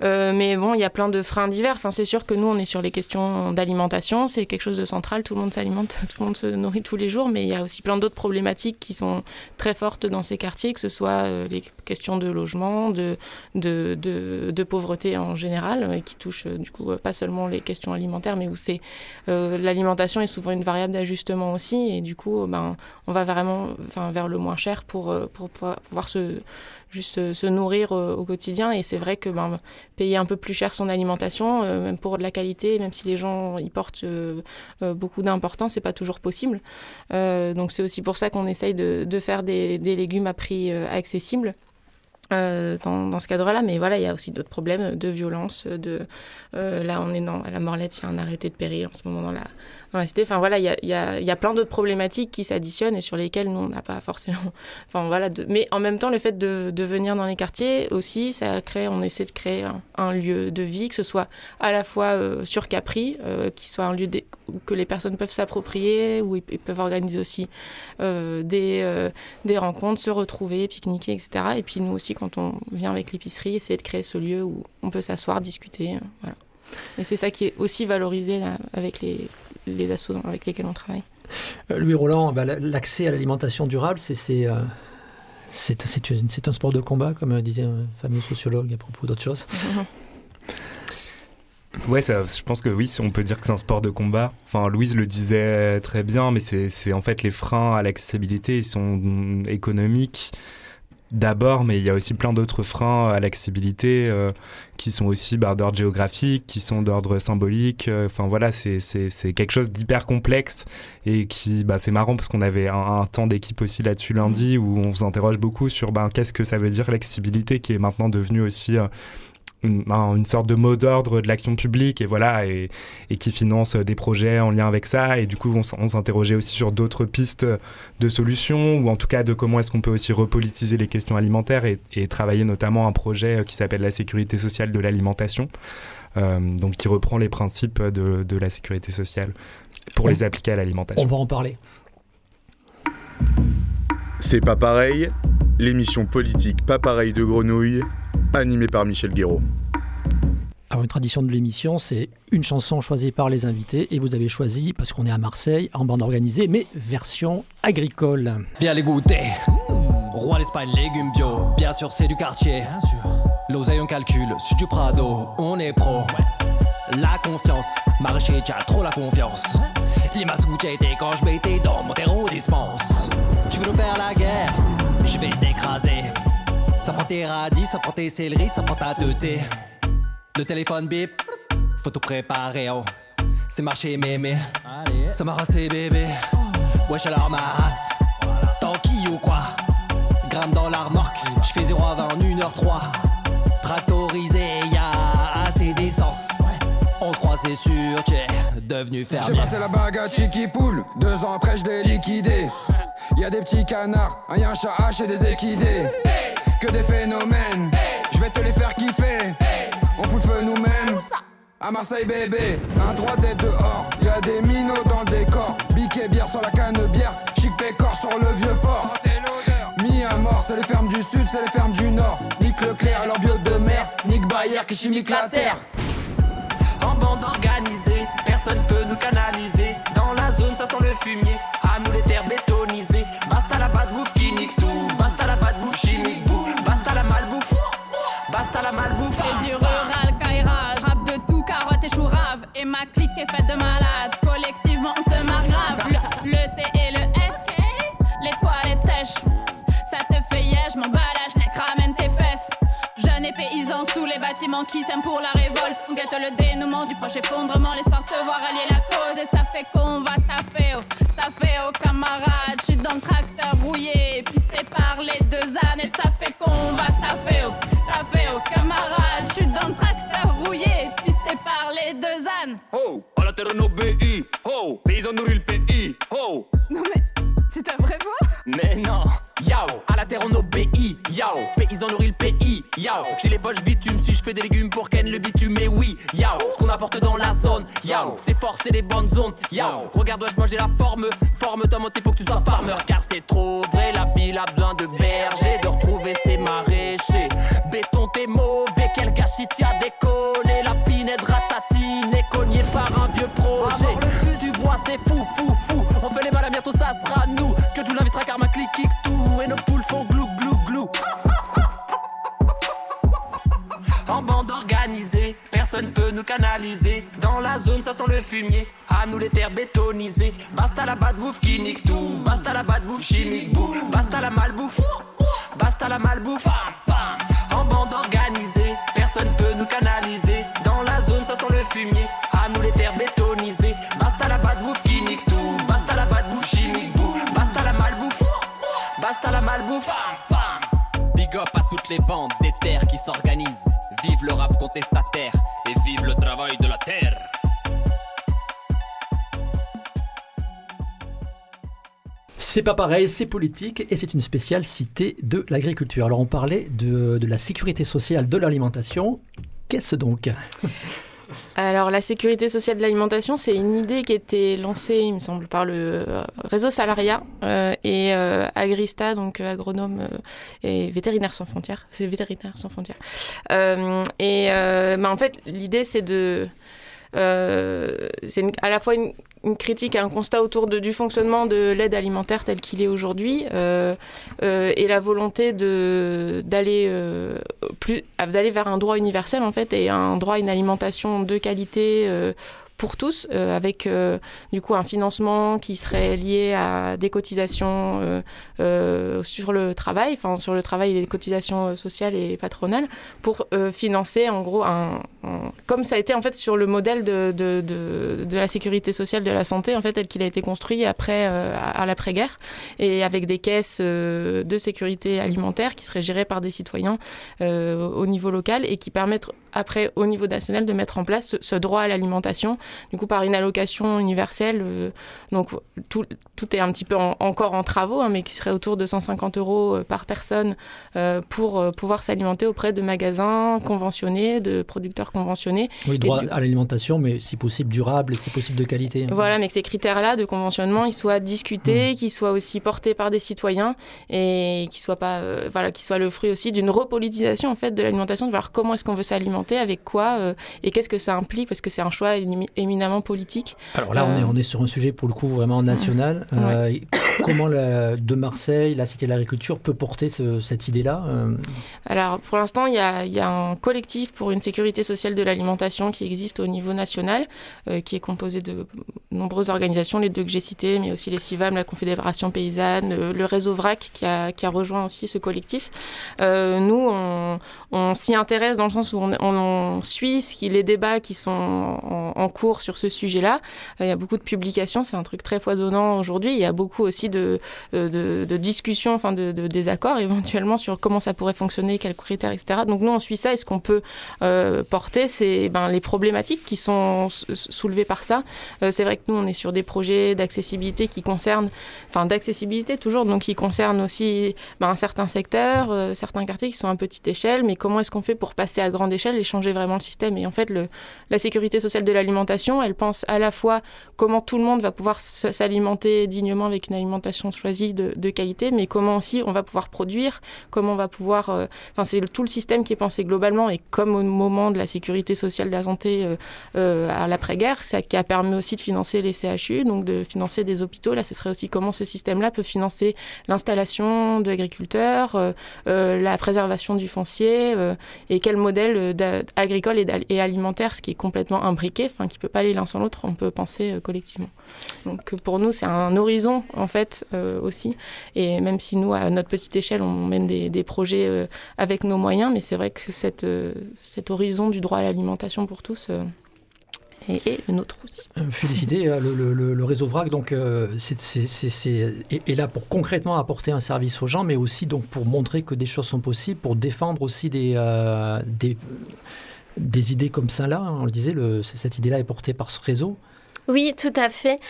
Mais bon, il y a plein de freins divers. Enfin, c'est sûr que nous, on est sur les questions d'alimentation. C'est quelque chose de central. Tout le monde s'alimente, tout le monde se nourrit tous les jours. Mais il y a aussi plein d'autres problématiques qui sont très fortes dans ces quartiers, que ce soit les questions de logement, de pauvreté en général, et qui touchent du coup pas seulement les questions alimentaires, mais où l'alimentation est souvent une variable d'ajustement aussi. Et du coup, on va vraiment vers le moins cher pour pouvoir se nourrir au quotidien. Et c'est vrai que payer un peu plus cher son alimentation, même pour de la qualité, même si les gens y portent beaucoup d'importance, c'est pas toujours possible. Donc c'est aussi pour ça qu'on essaye de faire des légumes à prix accessible. Dans ce cadre-là, mais voilà, il y a aussi d'autres problèmes de violence. Là, on est à la Morlette, il y a un arrêté de péril en ce moment dans la cité. Enfin voilà, il y a plein d'autres problématiques qui s'additionnent et sur lesquelles nous on n'a pas forcément. Enfin voilà, mais en même temps, le fait de venir dans les quartiers aussi, on essaie de créer un lieu de vie, que ce soit à la fois sur Capri, qui soit un lieu que les personnes peuvent s'approprier, où ils peuvent organiser aussi des rencontres, se retrouver, pique-niquer, etc. Et puis nous aussi, quand on vient avec l'épicerie, essayer de créer ce lieu où on peut s'asseoir, discuter. Voilà. Et c'est ça qui est aussi valorisé là, avec les assos avec lesquels on travaille. Louis Roland, l'accès à l'alimentation durable, c'est un sport de combat, comme disait un fameux sociologue à propos d'autre chose. Ouais, je pense que oui, on peut dire que c'est un sport de combat. Enfin, Louise le disait très bien, mais c'est en fait les freins à l'accessibilité, ils sont économiques d'abord, mais il y a aussi plein d'autres freins à l'accessibilité qui sont aussi d'ordre géographique, qui sont d'ordre symbolique. Enfin voilà, c'est quelque chose d'hyper complexe et qui, c'est marrant parce qu'on avait un temps d'équipe aussi là-dessus lundi où on s'interroge beaucoup sur qu'est-ce que ça veut dire l'accessibilité, qui est maintenant devenue aussi une sorte de mot d'ordre de l'action publique et qui finance des projets en lien avec ça, et du coup on s'interrogeait aussi sur d'autres pistes de solutions, ou en tout cas de comment est-ce qu'on peut aussi repolitiser les questions alimentaires et travailler notamment un projet qui s'appelle la sécurité sociale de l'alimentation, donc qui reprend les principes de la sécurité sociale pour les appliquer à l'alimentation. On va en parler. C'est pas pareil, l'émission politique Pas pareil de Grenouille, animé par Michel Guéraud. Alors, une tradition de l'émission, c'est une chanson choisie par les invités, et vous avez choisi, parce qu'on est à Marseille, en bande organisée, mais version agricole. Viens les goûter, Roi d'Espagne, légumes bio, bien sûr c'est du quartier, l'oseille on calcule, c'est du Prado, on est pro, la confiance, maraîcher tu as trop la confiance, Les mascouchettes et coches bêtées dans mon terreau dispense. Tu veux nous faire la guerre? Je vais t'écraser. Ça prend tes radis, ça prend tes céleris, ça prend ta teuté. Le téléphone bip, faut tout préparer, oh. C'est marché mémé, allez. Ça m'a rassé bébé. Wesh ouais, alors ma race, voilà. Tant qui ou quoi? Grimpe dans la remorque, je fais 0 à 20 en 1h03. Tractorisé, y'a assez d'essence. On se croit, c'est sûr, tu es devenu fermier. J'ai passé la bague à Chiquipoule, 2 ans après je l'ai liquidé. Y'a des petits canards, y'a un chat haché et des équidés. Que des phénomènes, je vais te les faire kiffer. On fout le feu nous-mêmes, à Marseille bébé. Un droit d'être dehors, y'a des minots dans le décor. Biquet bière sur la canne bière, chic pécor sur le vieux port. Mis à mort, c'est les fermes du sud, c'est les fermes du nord. Nique Leclerc et leur bio de mer, nique Bayer qui chimique la terre. En bande organisée, personne peut nous canaliser. Dans la zone, ça sent le fumier. À nous les terres bétonisées. Basta la bad bouffe qui nique tout. Basta la bad bouffe chimique boule. Basta la malbouffe. Basta la malbouffe. J'ai du rural, caïrage. Rap de tout, carotte et chou rave. Et ma clique est faite de malades. Collectivement, on se marre grave. Le T et le S. Les toilettes sèches. Ça te fait yeah, je m'en bats la schneck. Ramène tes fesses. Jeunes et paysans sous les bâtiments qui s'aiment pour la révolte. On guette le dénouement du proche effondrement. L'espoir te voir allier la cause. Et ça fait qu'on va taffer oh camarade. J'suis dans le tracteur rouillé, pisté par les 2 ânes. Et ça fait qu'on va taffer oh camarade. J'suis dans le tracteur rouillé, pisté par les 2 ânes. Oh, à la terre on obéit. Oh, paysans nourrit le pays. Oh. Non mais, c'est ta vraie voix? Mais non, yao, à la terre on obéit, yao, paysans nourrit le pays, yao, j'ai les poches bitume, si je fais des légumes pour ken le bitume, et oui, yao, ce qu'on apporte dans la zone, yao, c'est fort, c'est les bonnes zones, yao, regarde ouais, moi j'ai la forme toi monté faut que tu sois farmer, car c'est trop vrai, la ville a besoin de berger, de retrouver ses maraîchers, béton t'es mauvais, quel gâchis t'y a décollé, la pinette ratatine est cognée par un vieux projet, tu vois c'est fou, on fait les mal à bientôt ça sera nous, que tu l'inviteras car ma clique kick tout et nos poules font glou. En bande organisée, personne peut nous canaliser. Dans la zone, ça sent le fumier. À nous les terres bétonisées. Basta la bad bouffe qui nique tout. Basta la bad bouffe chimique bouffe. Basta la malbouffe. Basta la malbouffe. En bande organisée, personne peut nous canaliser. Dans la zone, ça sent le fumier. À nous les terres bétonisées. Basta la bad bouffe qui nique tout. Basta la bad bouffe chimique bouffe. Basta la malbouffe. Basta la malbouffe. Big up à toutes les bandes des terres qui s'organisent. Vive le rap contestataire et vive le travail de la terre. C'est pas pareil, c'est politique et c'est une spéciale cité de l'agriculture. Alors on parlait de la sécurité sociale de l'alimentation. Qu'est-ce donc ? Alors la sécurité sociale de l'alimentation, c'est une idée qui a été lancée, il me semble, par le réseau Salaria et Agrista, donc agronome et vétérinaire sans frontières. C'est vétérinaire sans frontières. En fait, l'idée c'est de... C'est à la fois une critique et un constat autour du fonctionnement de l'aide alimentaire tel qu'il est aujourd'hui et la volonté d'aller vers un droit universel en fait et un droit à une alimentation de qualité pour tous avec du coup un financement qui serait lié à des cotisations sur le travail et les cotisations sociales et patronales pour financer en gros comme ça a été en fait sur le modèle de la sécurité sociale de la santé en fait tel qu'il a été construit après à l'après-guerre et avec des caisses de sécurité alimentaire qui seraient gérées par des citoyens au niveau local et qui permettent après au niveau national de mettre en place ce droit à l'alimentation du coup par une allocation universelle donc tout est un petit peu encore en travaux mais qui serait autour de 150 € par personne pour pouvoir s'alimenter auprès de magasins conventionnés, de producteurs conventionnés. Oui, droit à l'alimentation mais si possible durable et si possible de qualité. Voilà, mais que ces critères-là de conventionnement ils soient discutés, qu'ils soient aussi portés par des citoyens et qu'ils soient le fruit aussi d'une repolitisation en fait de l'alimentation, de voir comment est-ce qu'on veut s'alimenter présenter, avec quoi et qu'est-ce que ça implique, parce que c'est un choix éminemment politique. Alors là, on est sur un sujet pour le coup vraiment national. Ouais. Comment de Marseille, la Cité de l'agriculture peut porter cette idée-là Alors pour l'instant, il y a un collectif pour une sécurité sociale de l'alimentation qui existe au niveau national, qui est composé de nombreuses organisations, les deux que j'ai citées, mais aussi les CIVAM, la Confédération Paysanne, le Réseau VRAC qui a rejoint aussi ce collectif. Nous, on s'y intéresse dans le sens où on suit les débats qui sont en cours sur ce sujet-là. Il y a beaucoup de publications, c'est un truc très foisonnant aujourd'hui. Il y a beaucoup aussi de discussions, enfin de désaccords éventuellement sur comment ça pourrait fonctionner, quels critères, etc. Donc nous, on suit ça et ce qu'on peut porter, c'est les problématiques qui sont soulevées par ça. C'est vrai que nous, on est sur des projets d'accessibilité qui concernent, qui concernent aussi certains secteurs, certains quartiers qui sont à petite échelle, mais comment est-ce qu'on fait pour passer à grande échelle et changer vraiment le système ? Et en fait, la sécurité sociale de l'alimentation, elle pense à la fois comment tout le monde va pouvoir s'alimenter dignement avec une alimentation choisie de qualité, mais comment aussi on va pouvoir produire, comment on va pouvoir... c'est tout le système qui est pensé globalement, et comme au moment de la sécurité sociale de la santé à l'après-guerre, ça qui a permis aussi de financer les CHU, donc de financer des hôpitaux. Là, ce serait aussi comment ce système-là peut financer l'installation d'agriculteurs, la préservation du foncier et quel modèle agricole et alimentaire, ce qui est complètement imbriqué, qui ne peut pas aller l'un sans l'autre, on peut penser collectivement. Donc pour nous, c'est un horizon en fait aussi, et même si nous, à notre petite échelle, on mène des projets avec nos moyens, mais c'est vrai que cet horizon du droit à l'alimentation pour tous... Et le nôtre aussi. Félicité, le réseau VRAC donc, est là pour concrètement apporter un service aux gens, mais aussi donc, pour montrer que des choses sont possibles, pour défendre aussi des idées comme ça. Là, on le disait, cette idée-là est portée par ce réseau. Oui, tout à fait.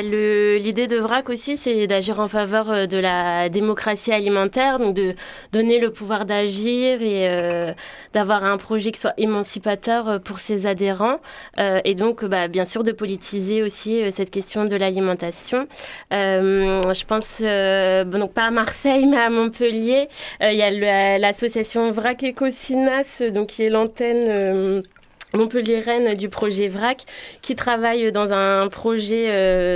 L'idée de VRAC aussi, c'est d'agir en faveur de la démocratie alimentaire, donc de donner le pouvoir d'agir et d'avoir un projet qui soit émancipateur pour ses adhérents. Et donc, bien sûr, de politiser aussi cette question de l'alimentation. Je pense, donc pas à Marseille, mais à Montpellier, il y a l'association VRAC Écocinas, donc qui est l'antenne... Montpellier-Rennes du projet VRAC, qui travaille dans un projet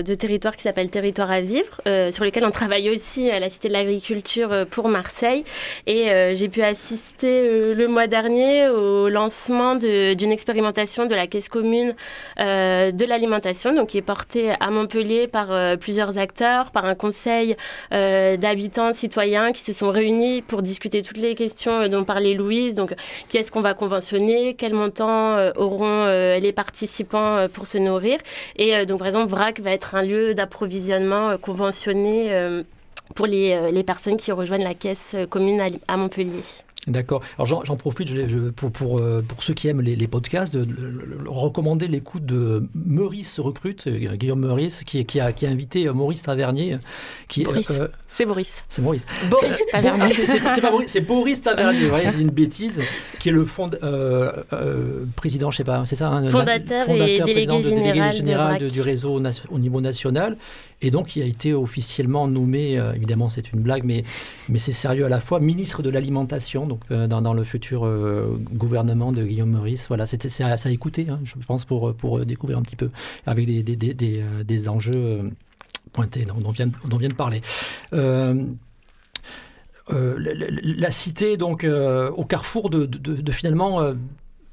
de territoire qui s'appelle Territoire à vivre, sur lequel on travaille aussi à la Cité de l'agriculture pour Marseille. Et j'ai pu assister le mois dernier au lancement d'une expérimentation de la caisse commune de l'alimentation, donc qui est portée à Montpellier par plusieurs acteurs, par un conseil d'habitants citoyens qui se sont réunis pour discuter toutes les questions dont parlait Louise. Donc, qui est-ce qu'on va conventionner, quel montant auront les participants pour se nourrir. Et donc, par exemple, VRAC va être un lieu d'approvisionnement conventionné pour les personnes qui rejoignent la caisse commune à Montpellier. D'accord. Alors j'en profite pour ceux qui aiment les podcasts, de recommander l'écoute de Meurice Recrute, Guillaume Meurice, qui a invité Maurice Tavernier. Boris Tavernier. C'est pas Maurice, c'est Boris Tavernier, c'est une bêtise, qui est le président, je sais pas, c'est ça fondateur et délégué général du réseau au niveau national. Et donc, il a été officiellement nommé, évidemment, c'est une blague, mais c'est sérieux à la fois, ministre de l'Alimentation, donc dans le futur gouvernement de Guillaume Meurice. Voilà, c'est à écouter, je pense, pour découvrir un petit peu, avec des enjeux pointés dont on vient de parler. La cité, donc, au carrefour de finalement...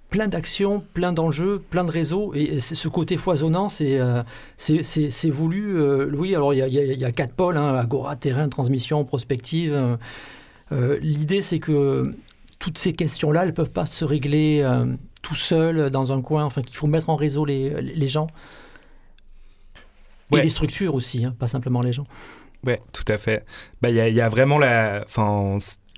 plein d'actions, plein d'enjeux, plein de réseaux, et ce côté foisonnant, c'est voulu, Louis. Alors il y a 4 pôles, agora, terrain, transmission, prospective. L'idée, c'est que toutes ces questions-là, elles ne peuvent pas se régler tout seul dans un coin, enfin qu'il faut mettre en réseau les gens, ouais. Et les structures aussi, pas simplement les gens. Oui, tout à fait. Il y a vraiment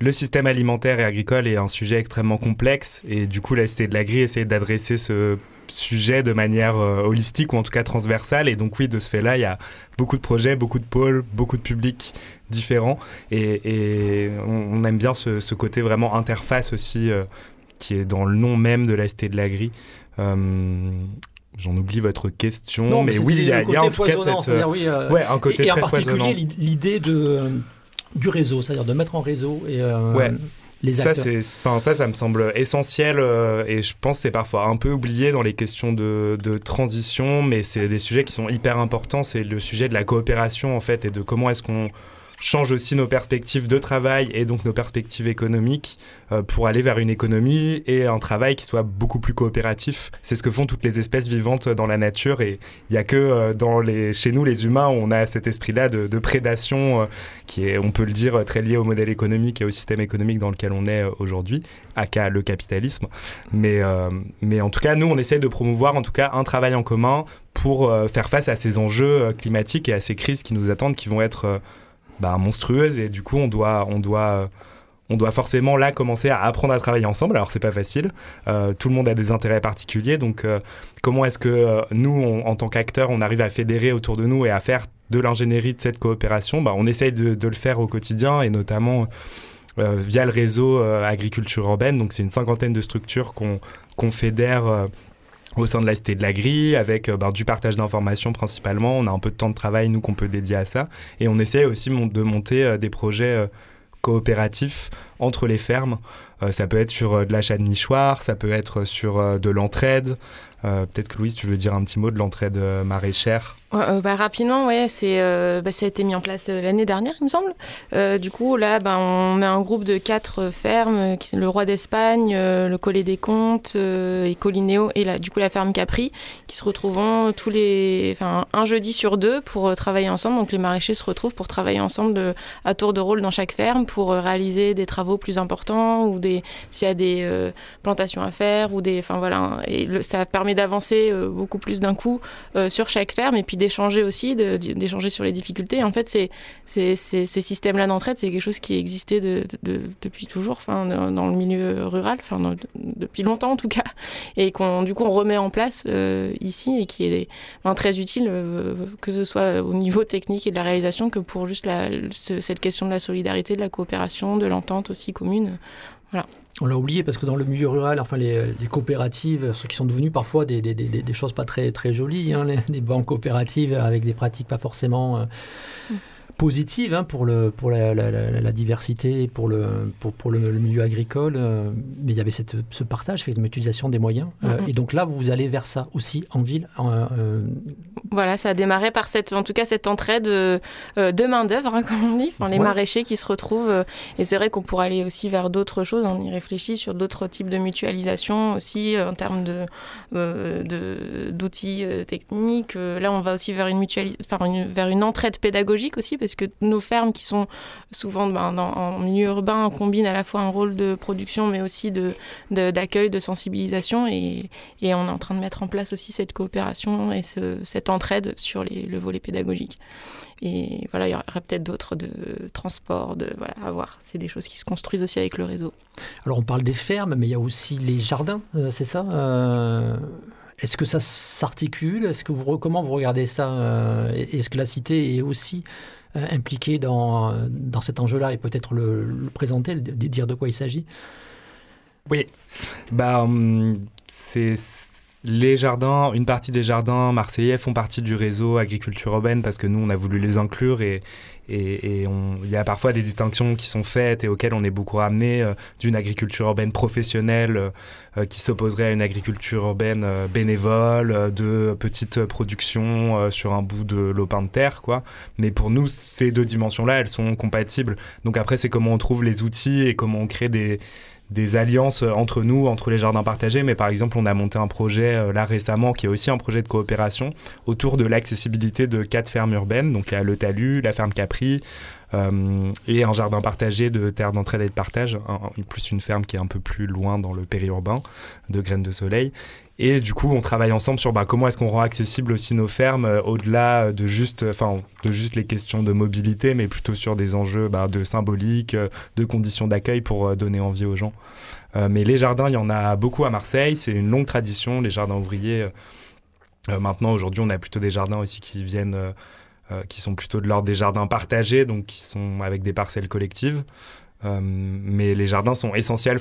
le système alimentaire et agricole est un sujet extrêmement complexe, et du coup la Cité de l'Agri essaie d'adresser ce sujet de manière holistique, ou en tout cas transversale, et donc oui, de ce fait-là, il y a beaucoup de projets, beaucoup de pôles, beaucoup de publics différents, et on aime bien ce côté vraiment interface aussi, qui est dans le nom même de la Cité de l'Agri. J'en oublie votre question, non, mais oui, il y a en tout cas un côté très foisonnant. Et en particulier l'idée du réseau, c'est-à-dire de mettre en réseau et les acteurs. Ça me semble essentiel et je pense que c'est parfois un peu oublié dans les questions de transition, mais c'est des sujets qui sont hyper importants. C'est le sujet de la coopération en fait et de comment est-ce qu'on change aussi nos perspectives de travail et donc nos perspectives économiques pour aller vers une économie et un travail qui soit beaucoup plus coopératif. C'est ce que font toutes les espèces vivantes dans la nature et il n'y a que chez nous les humains on a cet esprit-là de prédation qui est, on peut le dire, très lié au modèle économique et au système économique dans lequel on est aujourd'hui, aka le capitalisme. Mais en tout cas, nous on essaie de promouvoir en tout cas un travail en commun pour faire face à ces enjeux climatiques et à ces crises qui nous attendent, qui vont être monstrueuse, et du coup on doit forcément là commencer à apprendre à travailler ensemble. Alors c'est pas facile, tout le monde a des intérêts particuliers, donc comment est-ce que nous en tant qu'acteurs on arrive à fédérer autour de nous et à faire de l'ingénierie de cette coopération. On essaye de le faire au quotidien et notamment via le réseau agriculture urbaine, donc c'est une 50aine de structures qu'on fédère au sein de la Cité de l'Agri, avec du partage d'informations principalement. On a un peu de temps de travail, nous, qu'on peut dédier à ça. Et on essaie aussi de monter des projets coopératifs entre les fermes. Ça peut être sur de l'achat de nichoirs, ça peut être sur de l'entraide. Peut-être que Louise, tu veux dire un petit mot de l'entraide maraîchère. Rapidement, ouais, ça a été mis en place l'année dernière, il me semble. Du coup, là, on a un groupe de 4 fermes, le Roi d'Espagne, le Collet des Comptes, et Collinéo, et la ferme Capri, qui se retrouvent un jeudi sur 2 pour travailler ensemble. Donc les maraîchers se retrouvent pour travailler ensemble à tour de rôle dans chaque ferme pour réaliser des travaux plus importants ou s'il y a des plantations à faire ou ça permet d'avancer beaucoup plus d'un coup sur chaque ferme et puis d'échanger aussi, d'échanger sur les difficultés. En fait, ces systèmes-là d'entraide, c'est quelque chose qui existait depuis toujours, dans le milieu rural, depuis longtemps en tout cas, et qu'on remet en place ici et qui est très utile, que ce soit au niveau technique et de la réalisation que pour juste cette question de la solidarité, de la coopération, de l'entente aussi commune. Voilà. On l'a oublié parce que dans le milieu rural, les coopératives, ceux qui sont devenus parfois des choses pas très, très jolies, des banques coopératives avec des pratiques pas forcément positives pour la diversité, pour le milieu agricole. Mais il y avait ce partage, cette mutualisation des moyens. Et donc là, vous allez vers ça aussi en ville. Voilà, ça a démarré par cette entraide de main-d'œuvre, comme on dit, les maraîchers qui se retrouvent. Et c'est vrai qu'on pourrait aller aussi vers d'autres choses. On y réfléchit sur d'autres types de mutualisation aussi, en termes d'outils techniques. Là, on va aussi vers vers une entraide pédagogique aussi, parce que nos fermes qui sont souvent en milieu urbain combinent à la fois un rôle de production, mais aussi d'accueil, de sensibilisation. Et on est en train de mettre en place aussi cette coopération et cette entraide sur le volet pédagogique. Et voilà, il y aura peut-être d'autres de transport, à voir. C'est des choses qui se construisent aussi avec le réseau. Alors on parle des fermes, mais il y a aussi les jardins, c'est ça? Est-ce que ça s'articule? Comment vous regardez ça? Est-ce que la cité est aussi impliquée dans cet enjeu-là et peut-être le présenter, dire de quoi il s'agit? Oui, les jardins, une partie des jardins marseillais font partie du réseau agriculture urbaine parce que nous, on a voulu les inclure et il y a parfois des distinctions qui sont faites et auxquelles on est beaucoup ramené d'une agriculture urbaine professionnelle qui s'opposerait à une agriculture urbaine bénévole, de petites productions sur un bout de lopin de terre, quoi. Mais pour nous, ces deux dimensions-là, elles sont compatibles. Donc après, c'est comment on trouve les outils et comment on crée des alliances entre nous, entre les jardins partagés. Mais par exemple, on a monté un projet là récemment qui est aussi un projet de coopération autour de l'accessibilité de 4 fermes urbaines. Donc il y a le Talus, la ferme Capri et un jardin partagé de terre d'entraide et de partage, plus une ferme qui est un peu plus loin dans le périurbain de Graines de Soleil. Et du coup, on travaille ensemble sur comment est-ce qu'on rend accessible aussi nos fermes au-delà de juste les questions de mobilité, mais plutôt sur des enjeux de symbolique, de conditions d'accueil pour donner envie aux gens. Mais les jardins, il y en a beaucoup à Marseille. C'est une longue tradition, les jardins ouvriers. Maintenant, aujourd'hui, on a plutôt des jardins aussi qui viennent... qui sont plutôt de l'ordre des jardins partagés, donc qui sont avec des parcelles collectives. Mais les jardins sont essentiels.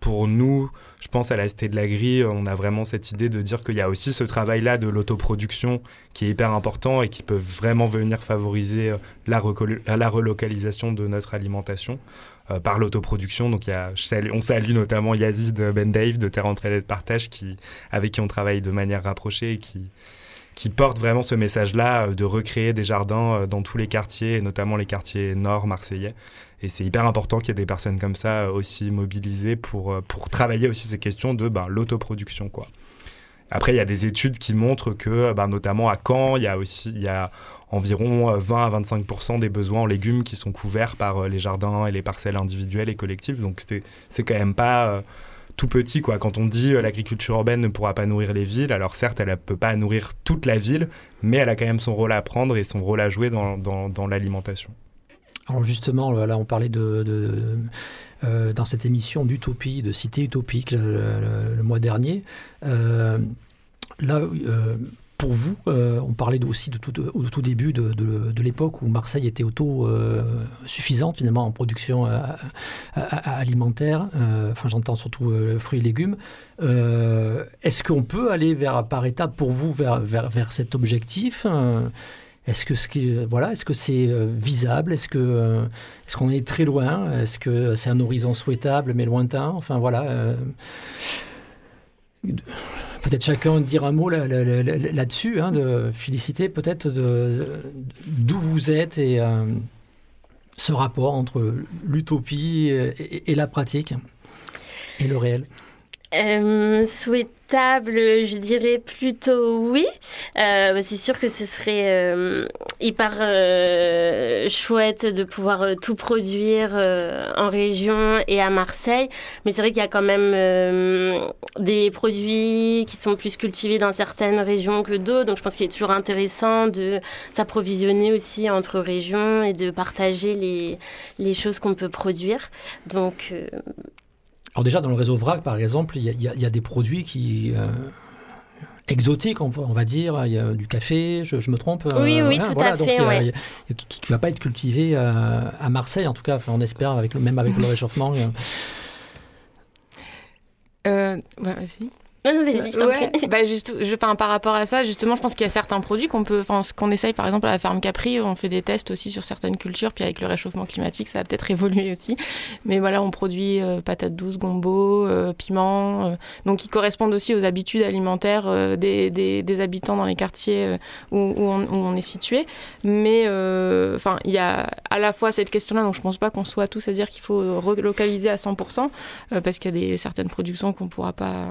Pour nous, je pense à la Cité de l'Agri, on a vraiment cette idée de dire qu'il y a aussi ce travail-là de l'autoproduction qui est hyper important et qui peut vraiment venir favoriser la relocalisation de notre alimentation. par l'autoproduction. Donc on salue notamment Yazid Ben Daif de Terre Entraide et de Partage, avec qui on travaille de manière rapprochée et qui porte vraiment ce message-là de recréer des jardins dans tous les quartiers, et notamment les quartiers nord marseillais. Et c'est hyper important qu'il y ait des personnes comme ça aussi mobilisées pour travailler aussi ces questions de l'autoproduction, quoi. Après, il y a des études qui montrent que, notamment à Caen, il y a environ 20 à 25% des besoins en légumes qui sont couverts par les jardins et les parcelles individuelles et collectives. Donc, c'est quand même pas tout petit, quoi. Quand on dit l'agriculture urbaine ne pourra pas nourrir les villes, alors certes, elle ne peut pas nourrir toute la ville, mais elle a quand même son rôle à prendre et son rôle à jouer dans l'alimentation. Alors justement, là, on parlait dans cette émission d'utopie, de cité utopique le mois dernier. Pour vous, on parlait aussi au tout début de l'époque où Marseille était autosuffisante finalement en production alimentaire, j'entends surtout fruits et légumes. Est-ce qu'on peut aller par étapes pour vous vers cet objectif ? Est-ce que c'est visable ? Est-ce qu'on est très loin ? Est-ce que c'est un horizon souhaitable mais lointain ? Enfin voilà. Peut-être chacun dire un mot là-dessus, de féliciter peut-être d'où vous êtes et ce rapport entre l'utopie et la pratique et le réel. Souhaitable, je dirais plutôt oui. C'est sûr que ce serait hyper chouette de pouvoir tout produire en région et à Marseille. Mais c'est vrai qu'il y a quand même des produits qui sont plus cultivés dans certaines régions que d'autres. Donc je pense qu'il est toujours intéressant de s'approvisionner aussi entre régions et de partager les choses qu'on peut produire. Donc... Alors déjà, dans le réseau VRAC, par exemple, il y a des produits exotiques, on va dire. Il y a du café, je me trompe. Oui, tout à fait. Ouais. Qui ne va pas être cultivé à Marseille, en tout cas. Enfin, on espère, avec le réchauffement. Vas-y. Vas-y, je t'en prie. Par rapport à ça, justement, je pense qu'il y a certains produits qu'on essaye, par exemple, à la ferme Capri, on fait des tests aussi sur certaines cultures, puis avec le réchauffement climatique, ça va peut-être évoluer aussi. Mais voilà, on produit patates douces, gombo, piments, donc qui correspondent aussi aux habitudes alimentaires des habitants dans les quartiers où on est situé. Mais il y a à la fois cette question-là, donc je ne pense pas qu'on soit tous à dire qu'il faut relocaliser à 100%, parce qu'il y a certaines productions qu'on pourra pas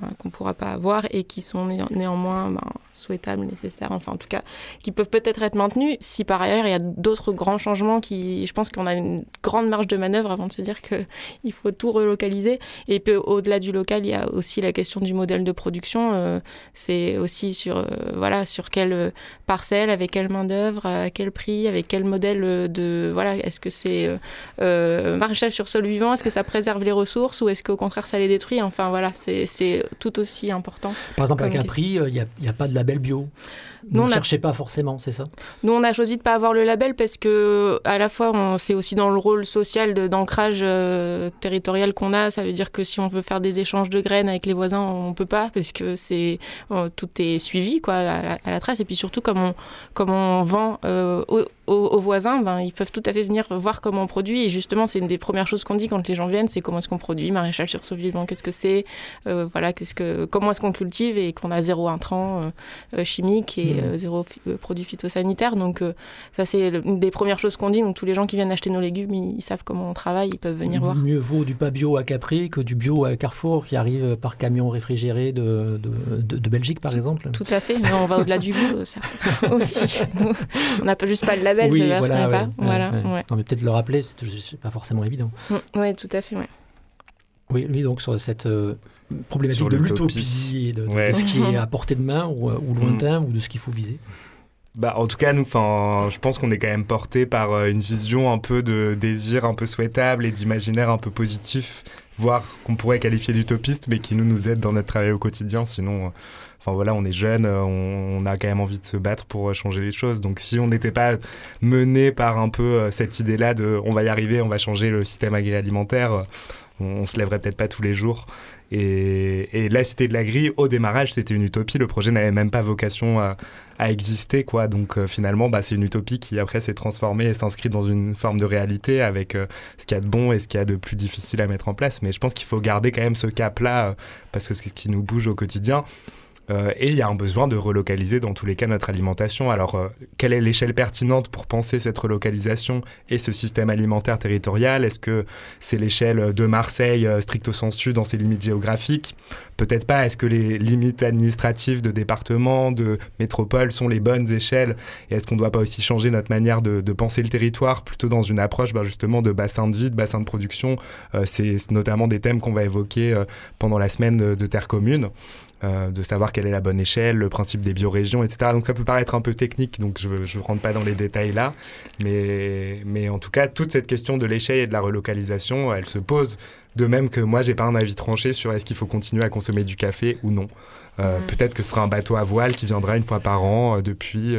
avoir et qui sont néanmoins souhaitables, nécessaires, en tout cas, qui peuvent peut-être être maintenus si par ailleurs il y a d'autres grands changements je pense qu'on a une grande marge de manœuvre avant de se dire qu'il faut tout relocaliser. Et puis au-delà du local, il y a aussi la question du modèle de production. C'est aussi sur quelle parcelle, avec quelle main-d'œuvre, à quel prix, avec quel modèle est-ce que c'est maraîchage sur sol vivant, est-ce que ça préserve les ressources ou est-ce qu'au contraire ça les détruit ? C'est tout aussi important. Par exemple, à Capri, il n'y a pas de label bio. Vous ne cherchez pas forcément, c'est ça ? Nous, on a choisi de ne pas avoir le label parce que, à la fois, c'est aussi dans le rôle social d'ancrage territorial qu'on a. Ça veut dire que si on veut faire des échanges de graines avec les voisins, on ne peut pas parce que tout est suivi à la trace. Et puis surtout, comme on vend aux voisins, ils peuvent tout à fait venir voir comment on produit. Et justement, c'est une des premières choses qu'on dit quand les gens viennent, c'est comment est-ce qu'on produit, maraîchage sur sol vivant, qu'est-ce que c'est, comment est-ce qu'on cultive et qu'on a zéro intrant chimique et zéro produit phytosanitaire. Donc ça, c'est une des premières choses qu'on dit. Donc tous les gens qui viennent acheter nos légumes, ils savent comment on travaille, ils peuvent venir voir. Mieux vaut du pas bio à Capri que du bio à Carrefour qui arrive par camion réfrigéré de Belgique, par exemple. Tout à fait, mais on va au-delà du bio, ça aussi. On n'a juste pas le label. Oui, voilà. Non, mais peut-être le rappeler, c'est pas forcément évident. Oui, tout à fait, ouais. Oui, donc sur cette problématique sur de l'utopie, de ce qui est à portée de main ou lointain, ou de ce qu'il faut viser. En tout cas, nous, je pense qu'on est quand même porté par une vision un peu de désir un peu souhaitable et d'imaginaire un peu positif, voire qu'on pourrait qualifier d'utopiste, mais qui nous aide dans notre travail au quotidien. Sinon, on est jeunes, on a quand même envie de se battre pour changer les choses. Donc si on n'était pas mené par un peu cette idée-là de on va y arriver, on va changer le système agroalimentaire, on se lèverait peut-être pas tous les jours. Et la Cité de l'Agri, au démarrage, c'était une utopie. Le projet n'avait même pas vocation à exister, quoi. Donc finalement, bah, c'est une utopie qui après s'est transformée et s'inscrit dans une forme de réalité avec ce qu'il y a de bon et ce qu'il y a de plus difficile à mettre en place. Mais je pense qu'il faut garder quand même ce cap-là parce que c'est ce qui nous bouge au quotidien. Et il y a un besoin de relocaliser dans tous les cas notre alimentation. Alors, quelle est l'échelle pertinente pour penser cette relocalisation et ce système alimentaire territorial ? Est-ce que c'est l'échelle de Marseille, stricto sensu, dans ses limites géographiques ? Peut-être pas. Est-ce que les limites administratives de départements, de métropoles sont les bonnes échelles ? Et est-ce qu'on ne doit pas aussi changer notre manière de penser le territoire, plutôt dans une approche ben justement de bassin de vie, de bassin de production ? C'est notamment des thèmes qu'on va évoquer pendant la semaine de Terre Commune. De savoir quelle est la bonne échelle, le principe des biorégions, etc. Donc ça peut paraître un peu technique, donc je ne rentre pas dans les détails là, mais en tout cas, toute cette question de l'échelle et de la relocalisation, elle se pose, de même que moi, je n'ai pas un avis tranché sur est-ce qu'il faut continuer à consommer du café ou non. Peut-être que ce sera un bateau à voile qui viendra une fois par an depuis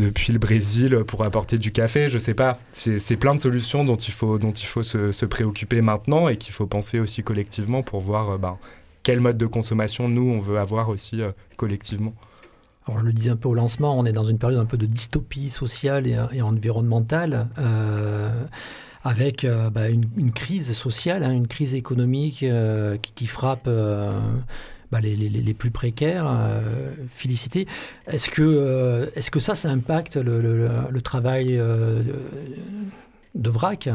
le Brésil pour apporter du café, je ne sais pas. C'est plein de solutions dont il faut se préoccuper maintenant et qu'il faut penser aussi collectivement pour voir... quel mode de consommation, nous, on veut avoir aussi collectivement. Alors, je le disais un peu au lancement, on est dans une période un peu de dystopie sociale et environnementale, avec une crise sociale, une crise économique qui frappe... les plus précaires, Félicité. Est-ce que ça impacte le travail de VRAC ?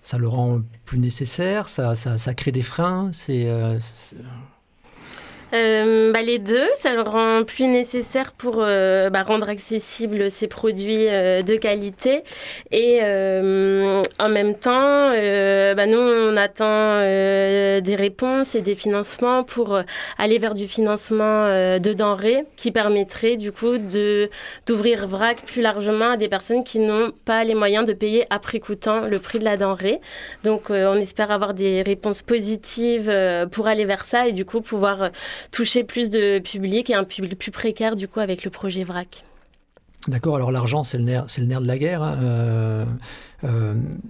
Ça le rend plus nécessaire, ça crée des freins, les deux, ça le rend plus nécessaire pour rendre accessibles ces produits de qualité et en même temps, nous on attend des réponses et des financements pour aller vers du financement de denrées qui permettrait du coup d'ouvrir VRAC plus largement à des personnes qui n'ont pas les moyens de payer à prix coûtant le prix de la denrée. Donc on espère avoir des réponses positives pour aller vers ça et du coup pouvoir toucher plus de public et un public plus précaire du coup avec le projet VRAC. D'accord, alors l'argent c'est le nerf de la guerre.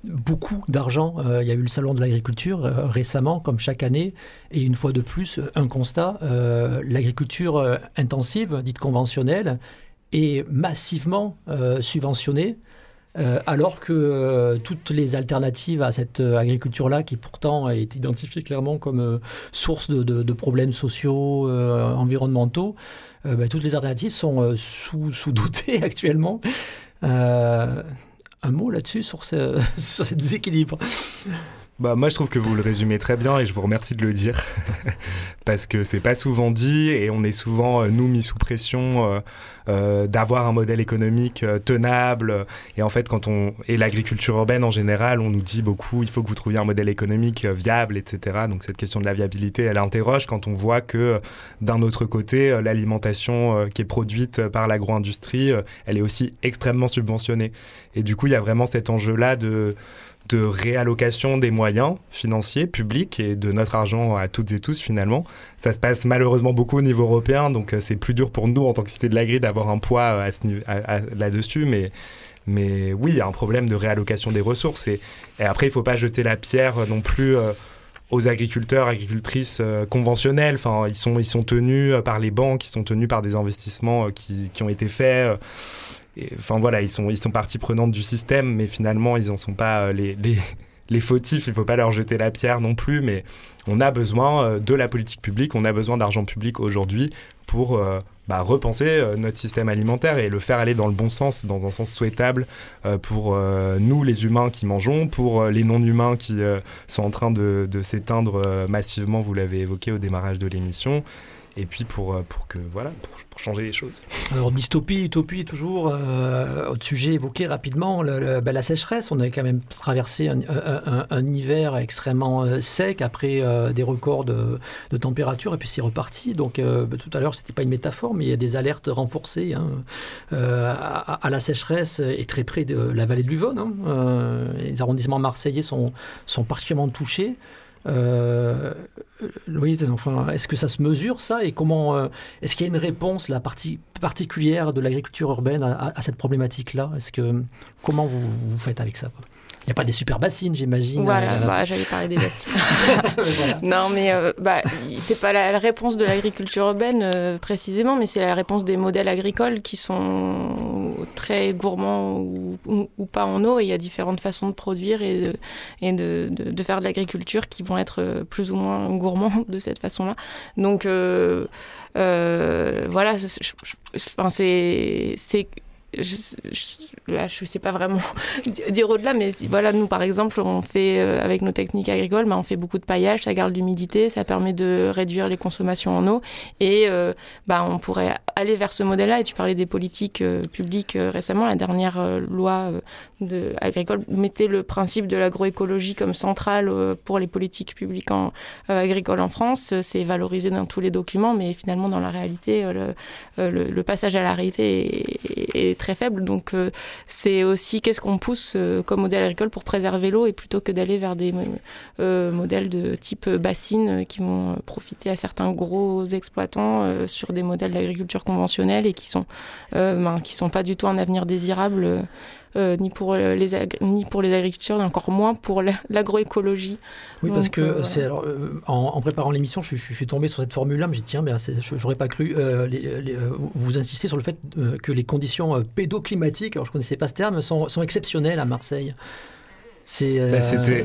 Beaucoup d'argent. Il y a eu le salon de l'agriculture récemment, comme chaque année, et une fois de plus, un constat, l'agriculture intensive, dite conventionnelle, est massivement subventionnée. Alors que toutes les alternatives à cette agriculture-là, qui pourtant est identifiée clairement comme source de problèmes sociaux, environnementaux, toutes les alternatives sont sous-dotées actuellement. Un mot là-dessus sur ce déséquilibre. Moi, je trouve que vous le résumez très bien et je vous remercie de le dire parce que c'est pas souvent dit et on est souvent, nous, mis sous pression d'avoir un modèle économique tenable. Et en fait, et l'agriculture urbaine en général, on nous dit beaucoup, il faut que vous trouviez un modèle économique viable, etc. Donc cette question de la viabilité, elle interroge quand on voit que d'un autre côté, l'alimentation qui est produite par l'agro-industrie, elle est aussi extrêmement subventionnée. Et du coup, il y a vraiment cet enjeu-là de réallocation des moyens financiers, publics et de notre argent à toutes et tous finalement. Ça se passe malheureusement beaucoup au niveau européen, donc c'est plus dur pour nous en tant que Cité de l'Agri d'avoir un poids là-dessus, mais oui, il y a un problème de réallocation des ressources. Et après, il ne faut pas jeter la pierre non plus aux agriculteurs, agricultrices conventionnels. Enfin, ils sont tenus par les banques, ils sont tenus par des investissements qui ont été faits. Ils sont partie prenante du système, mais finalement, ils n'en sont pas les fautifs. Il ne faut pas leur jeter la pierre non plus, mais on a besoin de la politique publique, on a besoin d'argent public aujourd'hui pour repenser notre système alimentaire et le faire aller dans le bon sens, dans un sens souhaitable pour nous, les humains qui mangeons, pour les non-humains qui sont en train de s'éteindre massivement, vous l'avez évoqué au démarrage de l'émission. Et puis pour changer les choses. Alors dystopie, utopie, toujours autre sujet évoqué rapidement, la sécheresse. On avait quand même traversé un hiver extrêmement sec après des records de température, et puis c'est reparti. Donc tout à l'heure, c'était pas une métaphore, mais il y a des alertes renforcées à la sécheresse et très près de la vallée de l'Uvonne. Les arrondissements marseillais sont particulièrement touchés. Louise, est-ce que ça se mesure ça et comment est-ce qu'il y a une réponse particulière de l'agriculture urbaine à cette problématique-là ? Comment vous faites avec ça ? Il n'y a pas des super bassines, j'imagine. Voilà, j'allais parler des bassines. Non, mais c'est pas la réponse de l'agriculture urbaine précisément, mais c'est la réponse des modèles agricoles qui sont très gourmands ou pas en eau. Et il y a différentes façons de produire et de faire de l'agriculture qui vont être plus ou moins gourmands de cette façon-là. Donc, voilà, je sais pas vraiment dire au-delà, mais voilà, nous par exemple, on fait avec nos techniques agricoles, on fait beaucoup de paillage, ça garde l'humidité, ça permet de réduire les consommations en eau, et on pourrait aller vers ce modèle-là. Et tu parlais des politiques publiques récemment, la dernière loi agricole mettait le principe de l'agroécologie comme centrale pour les politiques publiques agricoles en France. C'est valorisé dans tous les documents, mais finalement dans la réalité, le passage à la réalité est très faible. Donc c'est aussi qu'est-ce qu'on pousse comme modèle agricole pour préserver l'eau, et plutôt que d'aller vers des modèles de type bassine qui vont profiter à certains gros exploitants sur des modèles d'agriculture conventionnelle et qui sont pas du tout un avenir désirable ni pour les agriculteurs, et encore moins pour l'agroécologie. Oui, parce que c'est alors, en préparant l'émission, je suis tombé sur cette formule-là, mais je dis tiens, mais j'aurais pas cru. Vous insistez sur le fait que les conditions pédoclimatiques, alors je connaissais pas ce terme, sont exceptionnelles à Marseille. C'était...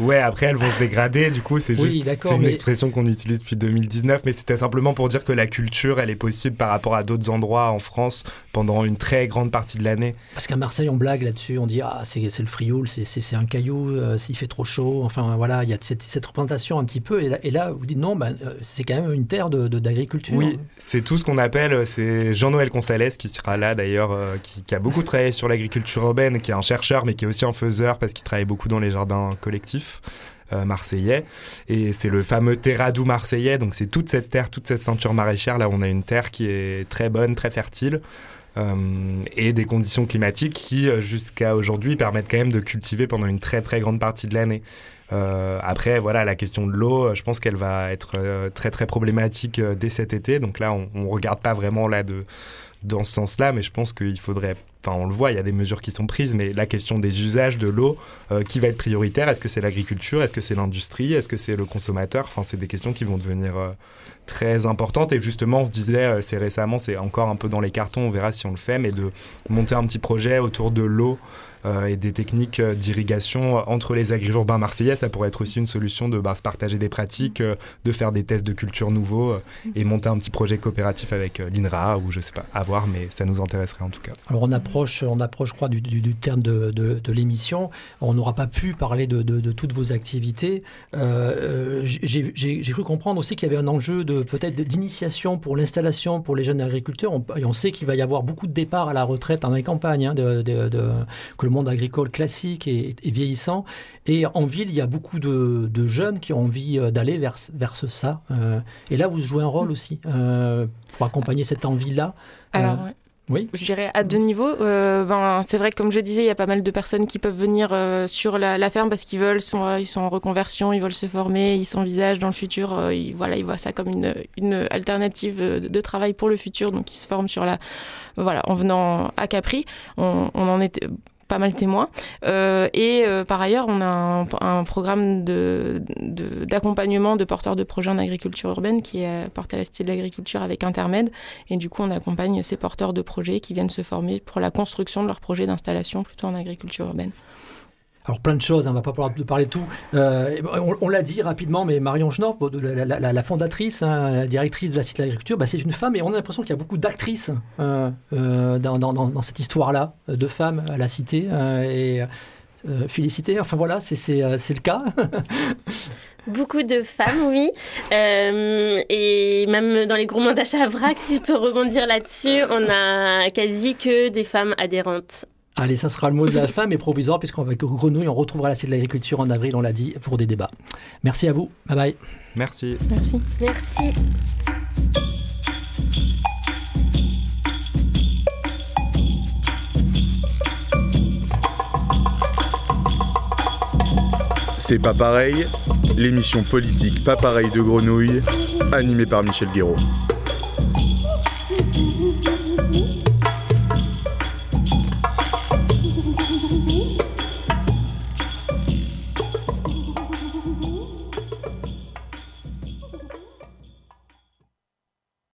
Ouais, après elles vont se dégrader, du coup c'est une expression qu'on utilise depuis 2019, mais c'était simplement pour dire que la culture, elle est possible par rapport à d'autres endroits en France pendant une très grande partie de l'année. Parce qu'à Marseille, on blague là-dessus, on dit c'est le Frioul, c'est un caillou, il fait trop chaud, enfin voilà, il y a cette représentation un petit peu, et là vous dites non, c'est quand même une terre d'agriculture. Oui, c'est tout ce qu'on appelle, c'est Jean-Noël Consalès qui sera là d'ailleurs, qui a beaucoup travaillé sur l'agriculture urbaine, qui est un chercheur mais qui est aussi un faiseur parce qu'il travaille beaucoup dans les jardins collectifs marseillais, et c'est le fameux terradou marseillais. Donc c'est toute cette terre, toute cette ceinture maraîchère là, on a une terre qui est très bonne, très fertile, et des conditions climatiques qui jusqu'à aujourd'hui permettent quand même de cultiver pendant une très très grande partie de l'année. Après voilà, la question de l'eau, je pense qu'elle va être très très problématique dès cet été, donc là on regarde pas vraiment là dans ce sens-là, mais je pense qu'il faudrait... Enfin, on le voit, il y a des mesures qui sont prises, mais la question des usages de l'eau, qui va être prioritaire? Est-ce que c'est l'agriculture? Est-ce que c'est l'industrie? Est-ce que c'est le consommateur? Enfin, c'est des questions qui vont devenir très importantes. Et justement, on se disait, c'est récemment, c'est encore un peu dans les cartons, on verra si on le fait, mais de monter un petit projet autour de l'eau et des techniques d'irrigation entre les agri-urbains marseillais. Ça pourrait être aussi une solution de se partager des pratiques, de faire des tests de culture nouveaux, et monter un petit projet coopératif avec l'INRA, ou je sais pas, à voir, mais ça nous intéresserait en tout cas. Alors on approche je crois, du terme de l'émission. On n'aura pas pu parler de toutes vos activités. J'ai cru comprendre aussi qu'il y avait un enjeu peut-être d'initiation pour l'installation pour les jeunes agriculteurs. Et on sait qu'il va y avoir beaucoup de départs à la retraite dans les campagnes, que le monde agricole classique est vieillissant, et en ville il y a beaucoup de jeunes qui ont envie d'aller vers ça, et là vous jouez un rôle aussi pour accompagner cette envie-là. Alors oui. Je dirais à deux niveaux. C'est vrai que, comme je disais, il y a pas mal de personnes qui peuvent venir sur la ferme parce qu'ils veulent, ils sont en reconversion, ils veulent se former, ils s'envisagent dans le futur. Ils voient ça comme une alternative de travail pour le futur. Donc, ils se forment en venant à Capri. On en était pas mal témoins. Et par ailleurs, on a un programme d'accompagnement de porteurs de projets en agriculture urbaine qui est porté à la Cité de l'agriculture avec Intermed. Et du coup, on accompagne ces porteurs de projets qui viennent se former pour la construction de leurs projets d'installation plutôt en agriculture urbaine. Alors plein de choses, on va pas pouvoir parler de tout. On l'a dit rapidement, mais Marion Schnorf, la fondatrice, directrice de la Cité de l'agriculture, c'est une femme, et on a l'impression qu'il y a beaucoup d'actrices dans cette histoire-là, de femmes à la Cité. Félicité, enfin voilà, c'est le cas. Beaucoup de femmes, oui. Et même dans les gourmands d'achat vrac, si je peux rebondir là-dessus, on a quasi que des femmes adhérentes. Allez, ça sera le mot de la fin, mais provisoire, puisqu'avec Grenouille, on retrouvera la Cité de l'agriculture en avril, on l'a dit, pour des débats. Merci à vous. Bye bye. Merci. Merci. Merci. C'est Pas pareil, l'émission politique Pas pareil de Grenouille, animée par Michel Guéraud.